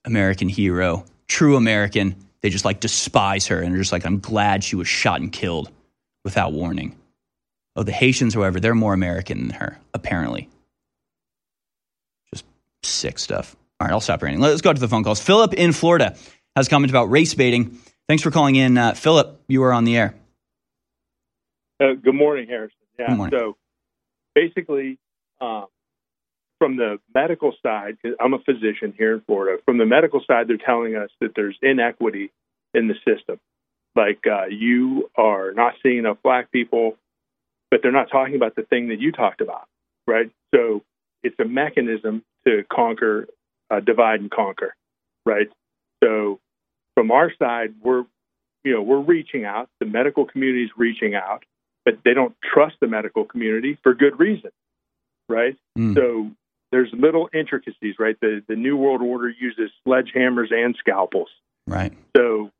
American hero, true American. They just like despise her and are just like, I'm glad she was shot and killed without warning. Oh, the Haitians, however, they're more American than her, apparently. Just sick stuff. All right, I'll stop ranting. Let's go to the phone calls. Philip in Florida has a comment about race baiting. Thanks for calling in. Uh, Philip, you are on the air. Uh, good morning, Harrison. Yeah, good morning. So basically, um, from the medical side, because I'm a physician here in Florida, from the medical side, they're telling us that there's inequity in the system. Like uh, you are not seeing enough black people, but they're not talking about the thing that you talked about, right? So it's a mechanism to conquer, uh, divide and conquer, right? So from our side, we're, you know, we're reaching out. The medical community is reaching out, but they don't trust the medical community for good reason, right? Mm. So there's little intricacies, right? The the New World Order uses sledgehammers and scalpels, right? So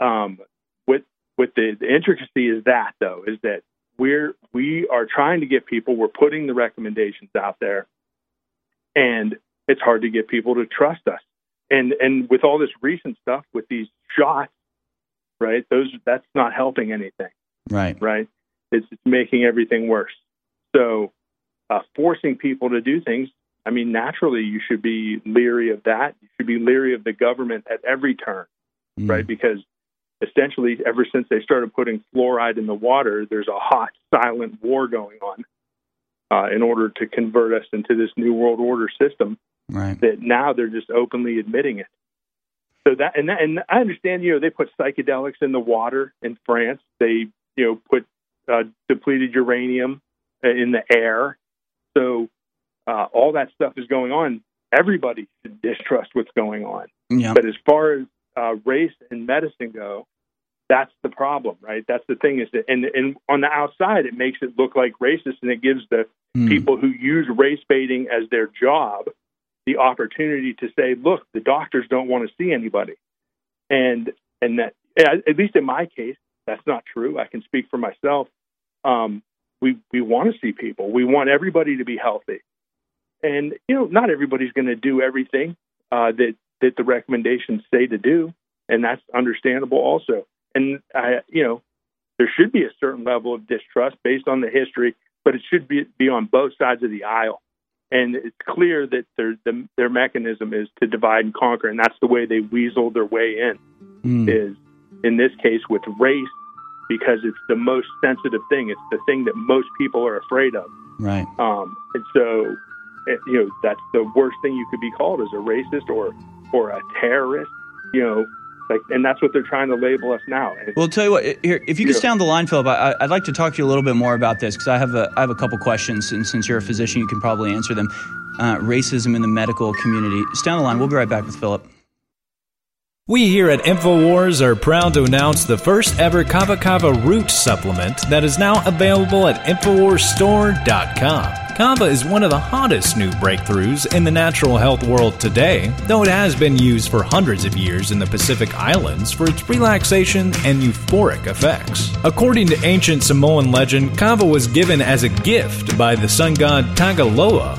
um, with with the, the intricacy is that though is that. We're, we are trying to get people, we're putting the recommendations out there, and it's hard to get people to trust us. And and with all this recent stuff, with these shots, right, those that's not helping anything. Right. Right? It's, it's making everything worse. So uh, forcing people to do things, I mean, naturally, you should be leery of that. You should be leery of the government at every turn, mm. right, because essentially, ever since they started putting fluoride in the water, there's a hot, silent war going on uh, in order to convert us into this New World Order system. Right. That now they're just openly admitting it. So that and that, and I understand, you know, they put psychedelics in the water in France. They, you know, put uh, depleted uranium in the air. So uh, all that stuff is going on. Everybody should distrust what's going on. Yeah. But as far as uh, race and medicine go, that's the problem, right? That's the thing is that, and, and on the outside, it makes it look like racist, and it gives the mm. people who use race baiting as their job the opportunity to say, "Look, the doctors don't want to see anybody," and and that, at least in my case, that's not true. I can speak for myself. Um, we we want to see people. We want everybody to be healthy, and you know, not everybody's going to do everything uh, that that the recommendations say to do, and that's understandable also. And, I, you know, there should be a certain level of distrust based on the history, but it should be be on both sides of the aisle. And it's clear that their the, their mechanism is to divide and conquer, and that's the way they weasel their way in, mm. is, in this case, with race, because it's the most sensitive thing. It's the thing that most people are afraid of. Right. Um, and so, you know, that's the worst thing you could be called, as a racist or, or a terrorist, you know. Like, and that's what they're trying to label us now. Well, I'll tell you what, here, if you could stay on the line, Philip, I, I'd like to talk to you a little bit more about this, because I have a I have a couple questions, and since you're a physician, you can probably answer them. Uh, racism in the medical community. Stay on the line. We'll be right back with Philip. We here at InfoWars are proud to announce the first ever Kava Kava root supplement that is now available at InfoWars Store dot com. Kava is one of the hottest new breakthroughs in the natural health world today, though it has been used for hundreds of years in the Pacific Islands for its relaxation and euphoric effects. According to ancient Samoan legend, kava was given as a gift by the sun god Tagaloa,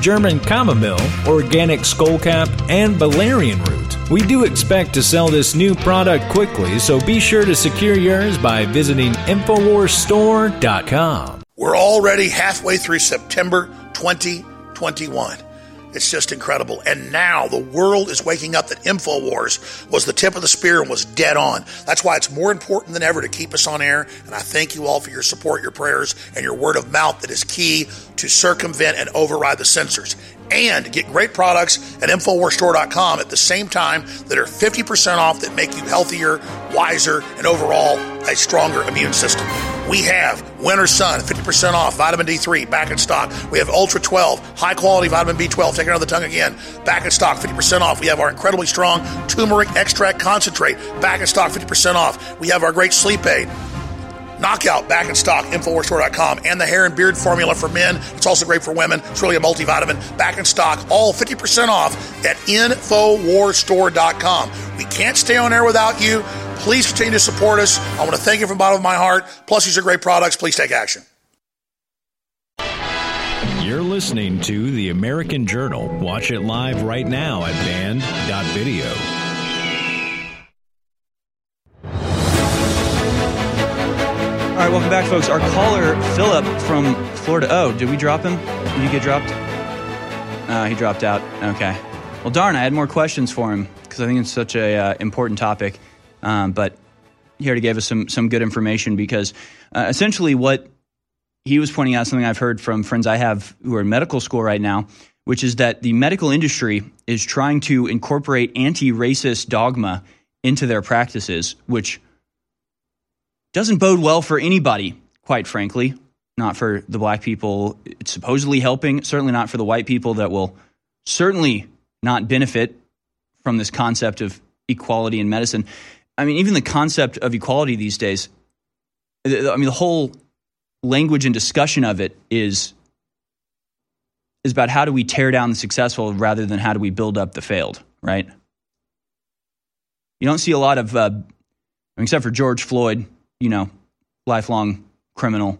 German chamomile, organic skullcap, and valerian root. We do expect to sell this new product quickly, so be sure to secure yours by visiting InfoWars Store dot com. We're already halfway through September twenty twenty-one. It's just incredible. And now the world is waking up that InfoWars was the tip of the spear and was dead on. That's why it's more important than ever to keep us on air. And I thank you all for your support, your prayers, and your word of mouth that is key to circumvent and override the censors. And get great products at InfoWars Store dot com at the same time that are fifty percent off, that make you healthier, wiser, and overall a stronger immune system. We have Winter Sun, fifty percent off, vitamin D three, back in stock. We have Ultra twelve, high-quality vitamin B twelve, take it out of the tongue again, back in stock, fifty percent off. We have our incredibly strong turmeric extract concentrate, back in stock, fifty percent off. We have our great sleep aid, Knockout, back in stock, InfoWars Store dot com, and the hair and beard formula for men. It's also great for women. It's really a multivitamin, back in stock, all fifty percent off at InfoWars Store dot com. We can't stay on air without you. Please continue to support us. I want to thank you from the bottom of my heart. Plus, these are great products. Please take action. You're listening to The American Journal. Watch it live right now at band dot video. All right, welcome back, folks. Our caller, Philip from Florida. Oh, did we drop him? Did he get dropped? Uh, he dropped out. Okay. Well, darn, I had more questions for him because I think it's such an uh, important topic. Um, but he already gave us some some good information because uh, essentially what he was pointing out, something I've heard from friends I have who are in medical school right now, which is that the medical industry is trying to incorporate anti-racist dogma into their practices, which doesn't bode well for anybody, quite frankly. Not for the black people it's supposedly helping, certainly not for the white people that will certainly not benefit from this concept of equality in medicine. I mean, even the concept of equality these days, I mean, the whole language and discussion of it is, is about how do we tear down the successful rather than how do we build up the failed, right? You don't see a lot of, uh, except for George Floyd, you know, lifelong criminal,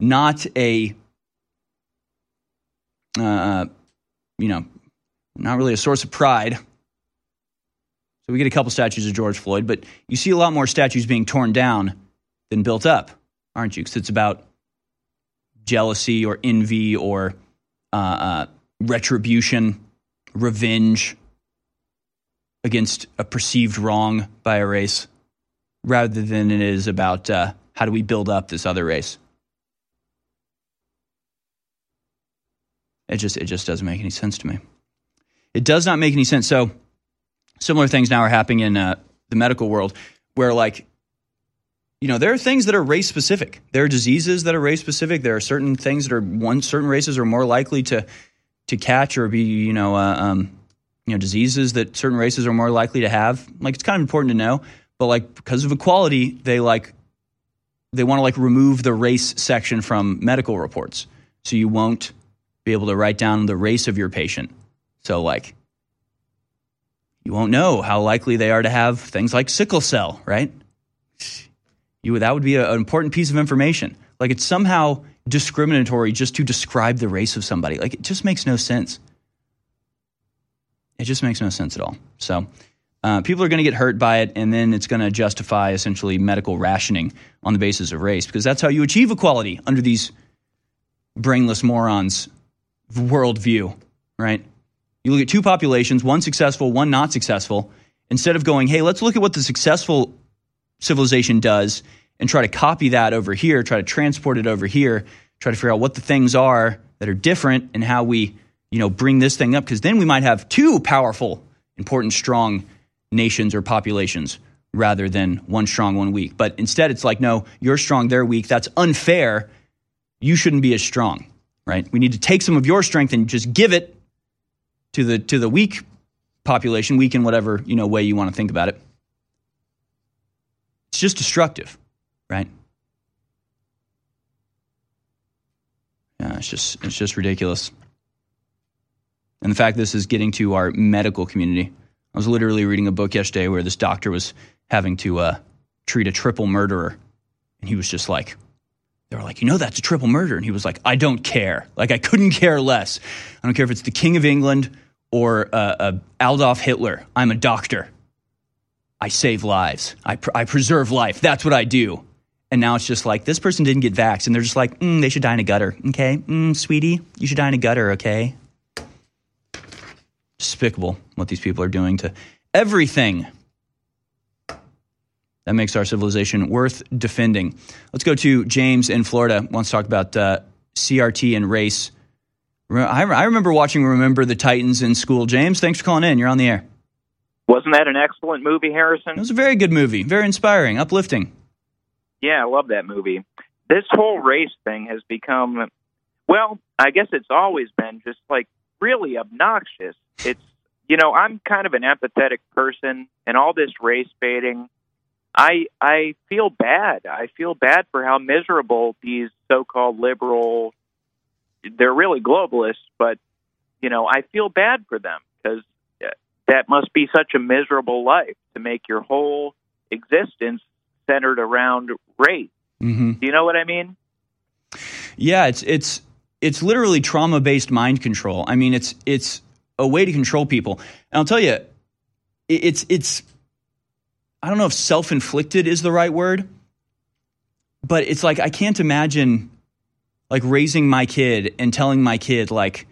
not a, uh, you know, not really a source of pride. So we get a couple statues of George Floyd, but you see a lot more statues being torn down than built up, aren't you? Because it's about jealousy or envy or uh, uh, retribution, revenge against a perceived wrong by a race, rather than it is about uh, how do we build up this other race. It just it just doesn't make any sense to me. It does not make any sense. So similar things now are happening in uh, the medical world where, like, you know, there are things that are race-specific. There are diseases that are race-specific. There are certain things that are one certain races are more likely to to catch or be, you know, uh, um, you know, diseases that certain races are more likely to have. Like, it's kind of important to know, but, like, because of equality, they, like, they want to, like, remove the race section from medical reports. So you won't be able to write down the race of your patient. So, like, you won't know how likely they are to have things like sickle cell, right? You, that would be a, an important piece of information. Like, it's somehow discriminatory just to describe the race of somebody. Like, it just makes no sense. It just makes no sense at all. So uh, people are going to get hurt by it, and then it's going to justify essentially medical rationing on the basis of race, because that's how you achieve equality under these brainless morons' worldview, right? You look at two populations, one successful, one not successful. Instead of going, hey, let's look at what the successful civilization does and try to copy that over here, try to transport it over here, try to figure out what the things are that are different and how we, you know, bring this thing up. Because then we might have two powerful, important, strong nations or populations rather than one strong, one weak. But instead it's like, no, you're strong, they're weak. That's unfair. You shouldn't be as strong, right? We need to take some of your strength and just give it to the to the weak population, weak in whatever, you know, way you want to think about it. It's just destructive, right? Yeah, it's just it's just ridiculous. And the fact this is getting to our medical community. I was literally reading a book yesterday where this doctor was having to uh, treat a triple murderer, and he was just like, they were like, you know, that's a triple murder. And he was like, I don't care. Like, I couldn't care less. I don't care if it's the King of England or uh, uh, Adolf Hitler. I'm a doctor. I save lives. I, pr- I preserve life. That's what I do. And now it's just like, this person didn't get vaxxed. And they're just like, mm, they should die in a gutter. Okay, mm, sweetie, you should die in a gutter, okay? Despicable what these people are doing to everything that makes our civilization worth defending. Let's go to James in Florida. Wants to talk about uh, C R T and race. I, I remember watching Remember the Titans in school. James, thanks for calling in. You're on the air. Wasn't that an excellent movie, Harrison? It was a very good movie. Very inspiring, uplifting. Yeah, I love that movie. This whole race thing has become, well, I guess it's always been just like really obnoxious. It's, you know, I'm kind of an empathetic person, and all this race baiting, I I feel bad. I feel bad for how miserable these so-called liberal, they're really globalists, but, you know, I feel bad for them because that must be such a miserable life to make your whole existence centered around race. Mm-hmm. Do you know what I mean? Yeah, it's it's it's literally trauma-based mind control. I mean, it's it's a way to control people. And I'll tell you, it's it's I don't know if self-inflicted is the right word, but it's like I can't imagine like raising my kid and telling my kid like,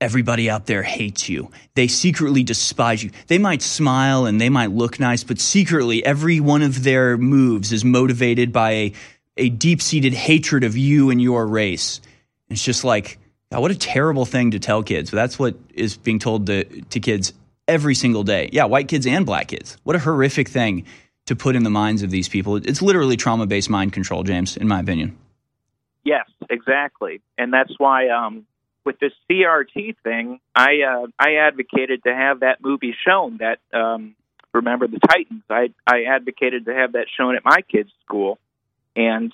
everybody out there hates you. They secretly despise you. They might smile and they might look nice, but secretly every one of their moves is motivated by a, a deep-seated hatred of you and your race. It's just like, God, what a terrible thing to tell kids. But that's what is being told to, to kids every single day. Yeah, white kids and black kids. What a horrific thing to put in the minds of these people. It's literally trauma-based mind control, James, in my opinion. Yes, exactly. And that's why... Um With this C R T thing, I uh, I advocated to have that movie shown. That um, remember the Titans. I I advocated to have that shown at my kids' school, and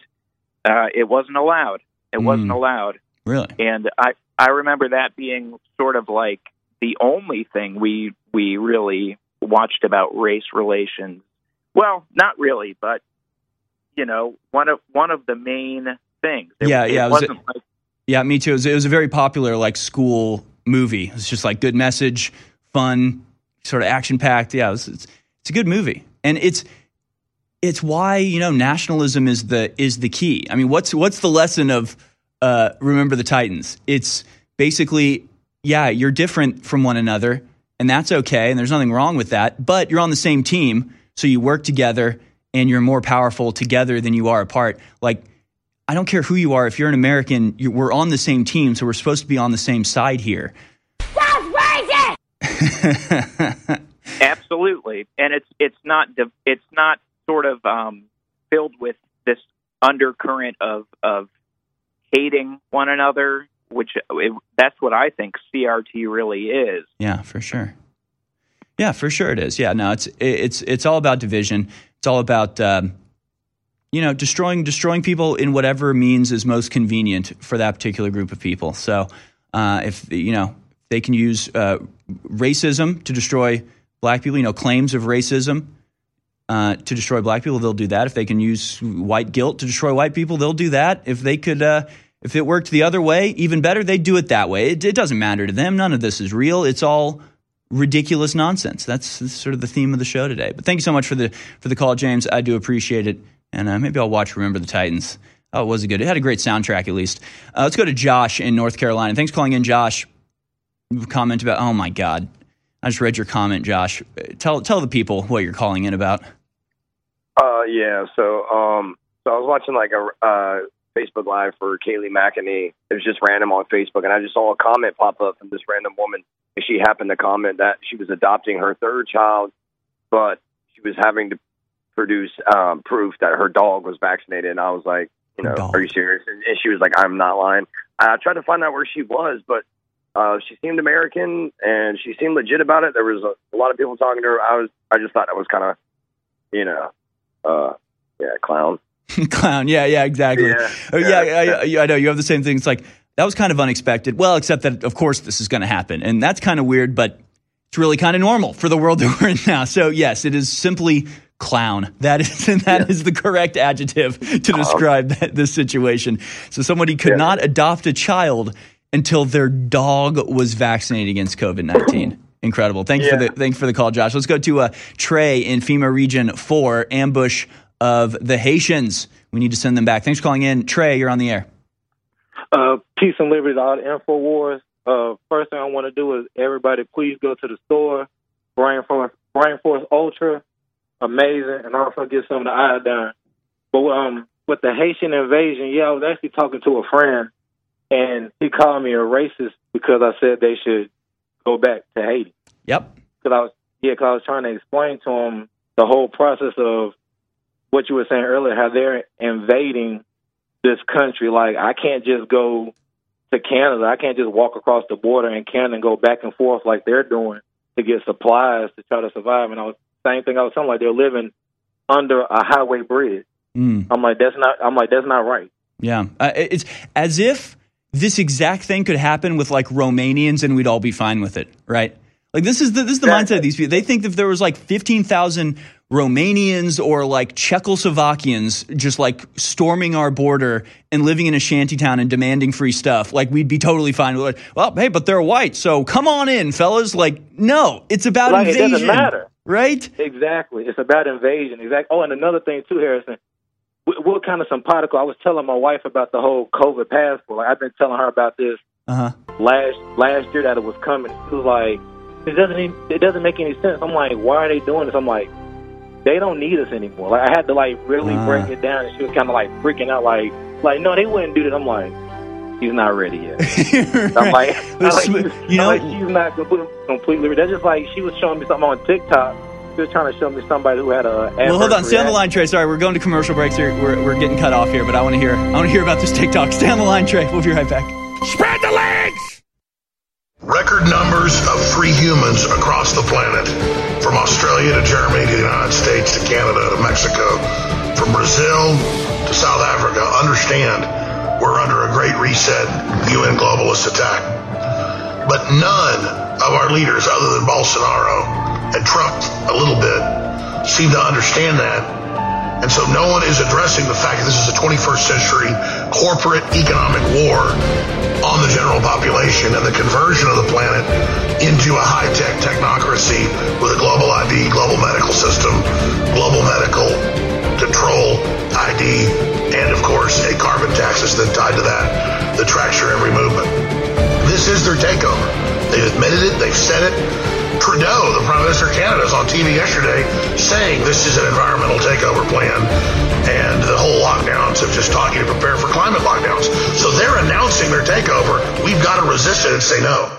uh, it wasn't allowed. It mm. wasn't allowed. Really? And I I remember that being sort of like the only thing we we really watched about race relations. Well, not really, but you know, one of one of the main things. It, yeah, yeah. It wasn't it was a- like. Yeah, me too. It was, it was a very popular like school movie. It's just like good message, fun, sort of action packed. Yeah, it was, it's it's a good movie, and it's it's why you know nationalism is the is the key. I mean, what's what's the lesson of uh, Remember the Titans? It's basically yeah, you're different from one another, and that's okay, and there's nothing wrong with that. But you're on the same team, so you work together, and you're more powerful together than you are apart. Like. I don't care who you are. If you're an American, you, we're on the same team, so we're supposed to be on the same side here. That's crazy. Absolutely, and it's it's not it's not sort of um, filled with this undercurrent of of hating one another, which it, that's what I think C R T really is. Yeah, for sure. Yeah, for sure it is. Yeah, no, it's it's it's all about division. It's all about. Um, You know, destroying destroying people in whatever means is most convenient for that particular group of people. So, uh, if you know they can use uh, racism to destroy black people, you know, claims of racism uh, to destroy black people, they'll do that. If they can use white guilt to destroy white people, they'll do that. If they could, uh, if it worked the other way, even better, they'd do it that way. It, it doesn't matter to them. None of this is real. It's all ridiculous nonsense. That's, that's sort of the theme of the show today. But thank you so much for the for the call, James. I do appreciate it. And uh, maybe I'll watch Remember the Titans. Oh, it was good. It had a great soundtrack, at least. Uh, let's go to Josh in North Carolina. Thanks for calling in, Josh. Comment about, oh, my God. I just read your comment, Josh. Tell tell the people what you're calling in about. Uh, yeah, so um, so I was watching, like, a uh, Facebook Live for Kaylee McEnany. It was just random on Facebook, and I just saw a comment pop up from this random woman. And she happened to comment that she was adopting her third child, but she was having to produce um, proof that her dog was vaccinated. And I was like, you know, dog. Are you serious? And, and she was like, I'm not lying. And I tried to find out where she was, but uh, she seemed American and she seemed legit about it. There was a, a lot of people talking to her. I was, I just thought that was kind of, you know, uh, yeah, clown. Clown. Yeah, yeah, exactly. Yeah, oh, yeah, yeah. I, I know you have the same thing. It's like, that was kind of unexpected. Well, except that of course this is going to happen. And that's kind of weird, but it's really kind of normal for the world that we're in now. So yes, it is simply clown. That is and that yeah. is the correct adjective to clown. describe that, this situation. So somebody could yeah. not adopt a child until their dog was vaccinated against COVID nineteen. Incredible. Thank you yeah. for the thank you for the call, Josh. Let's go to uh, Trey in FEMA Region four, ambush of the Haitians. We need to send them back. Thanks for calling in. Trey, you're on the air. Uh, peace and liberty to all the InfoWars. Uh, first thing I want to do is everybody please go to the store, Brainforce, Brainforce Ultra. Amazing, and also get some of the iodine. But um, with the Haitian invasion, yeah, I was actually talking to a friend, and he called me a racist because I said they should go back to Haiti. Yep. Because I was, yeah, because I was trying to explain to him the whole process of what you were saying earlier, how they're invading this country. Like, I can't just go to Canada. I can't just walk across the border in Canada and go back and forth like they're doing to get supplies to try to survive. And I was, same thing I was telling, like, they're living under a highway bridge. Mm. I'm like, that's not. I'm like, that's not right. Yeah, uh, it's as if this exact thing could happen with like Romanians, and we'd all be fine with it, right? Like, this is the this is the mindset of these people. They think that if there was like fifteen thousand Romanians or like Czechoslovakians just like storming our border and living in a shantytown and demanding free stuff, like we'd be totally fine with it. Well, hey, but they're white, so come on in, fellas. Like, no, it's about like, invasion. It doesn't matter, right? Exactly, it's about invasion. Exactly. Oh, and another thing too, Harrison. We're kind of simpatico. I was telling my wife about the whole COVID passport. Like, I've been telling her about this uh-huh. last last year that it was coming. She was like, "It doesn't even, it doesn't make any sense." I'm like, "Why are they doing this?" I'm like, "They don't need us anymore." Like, I had to like really uh-huh. break it down, and she was kind of like freaking out, like, "Like, no, they wouldn't do that." I'm like, "She's not ready yet." right. I'm like, like "You know, like, she's not completely ready." That's just like she was showing me something on TikTok. They're trying to show me somebody who had a. Well, hold on. Stay on the line, Trey. Sorry, we're going to commercial breaks here. We're we're getting cut off here, but I want to hear. I want to hear about this TikTok. Stay on the line, Trey. We'll be right back. Spread the legs. Record numbers of free humans across the planet, from Australia to Germany to the United States to Canada to Mexico, from Brazil to South Africa, understand we're under a great reset, U N globalist attack. But none of our leaders, other than Bolsonaro and Trump a little bit, seem to understand that. And so no one is addressing the fact that this is a twenty-first century corporate economic war on the general population and the conversion of the planet into a high-tech technocracy with a global I D, global medical system, global medical control, I D, and of course a carbon tax that's then tied to that, that tracks your every movement. This is their takeover. They've admitted it, they've said it. Trudeau, the Prime Minister of Canada, is on T V yesterday saying this is an environmental takeover plan, and the whole lockdowns have just taught you to prepare for climate lockdowns. So they're announcing their takeover. We've got to resist it and say no.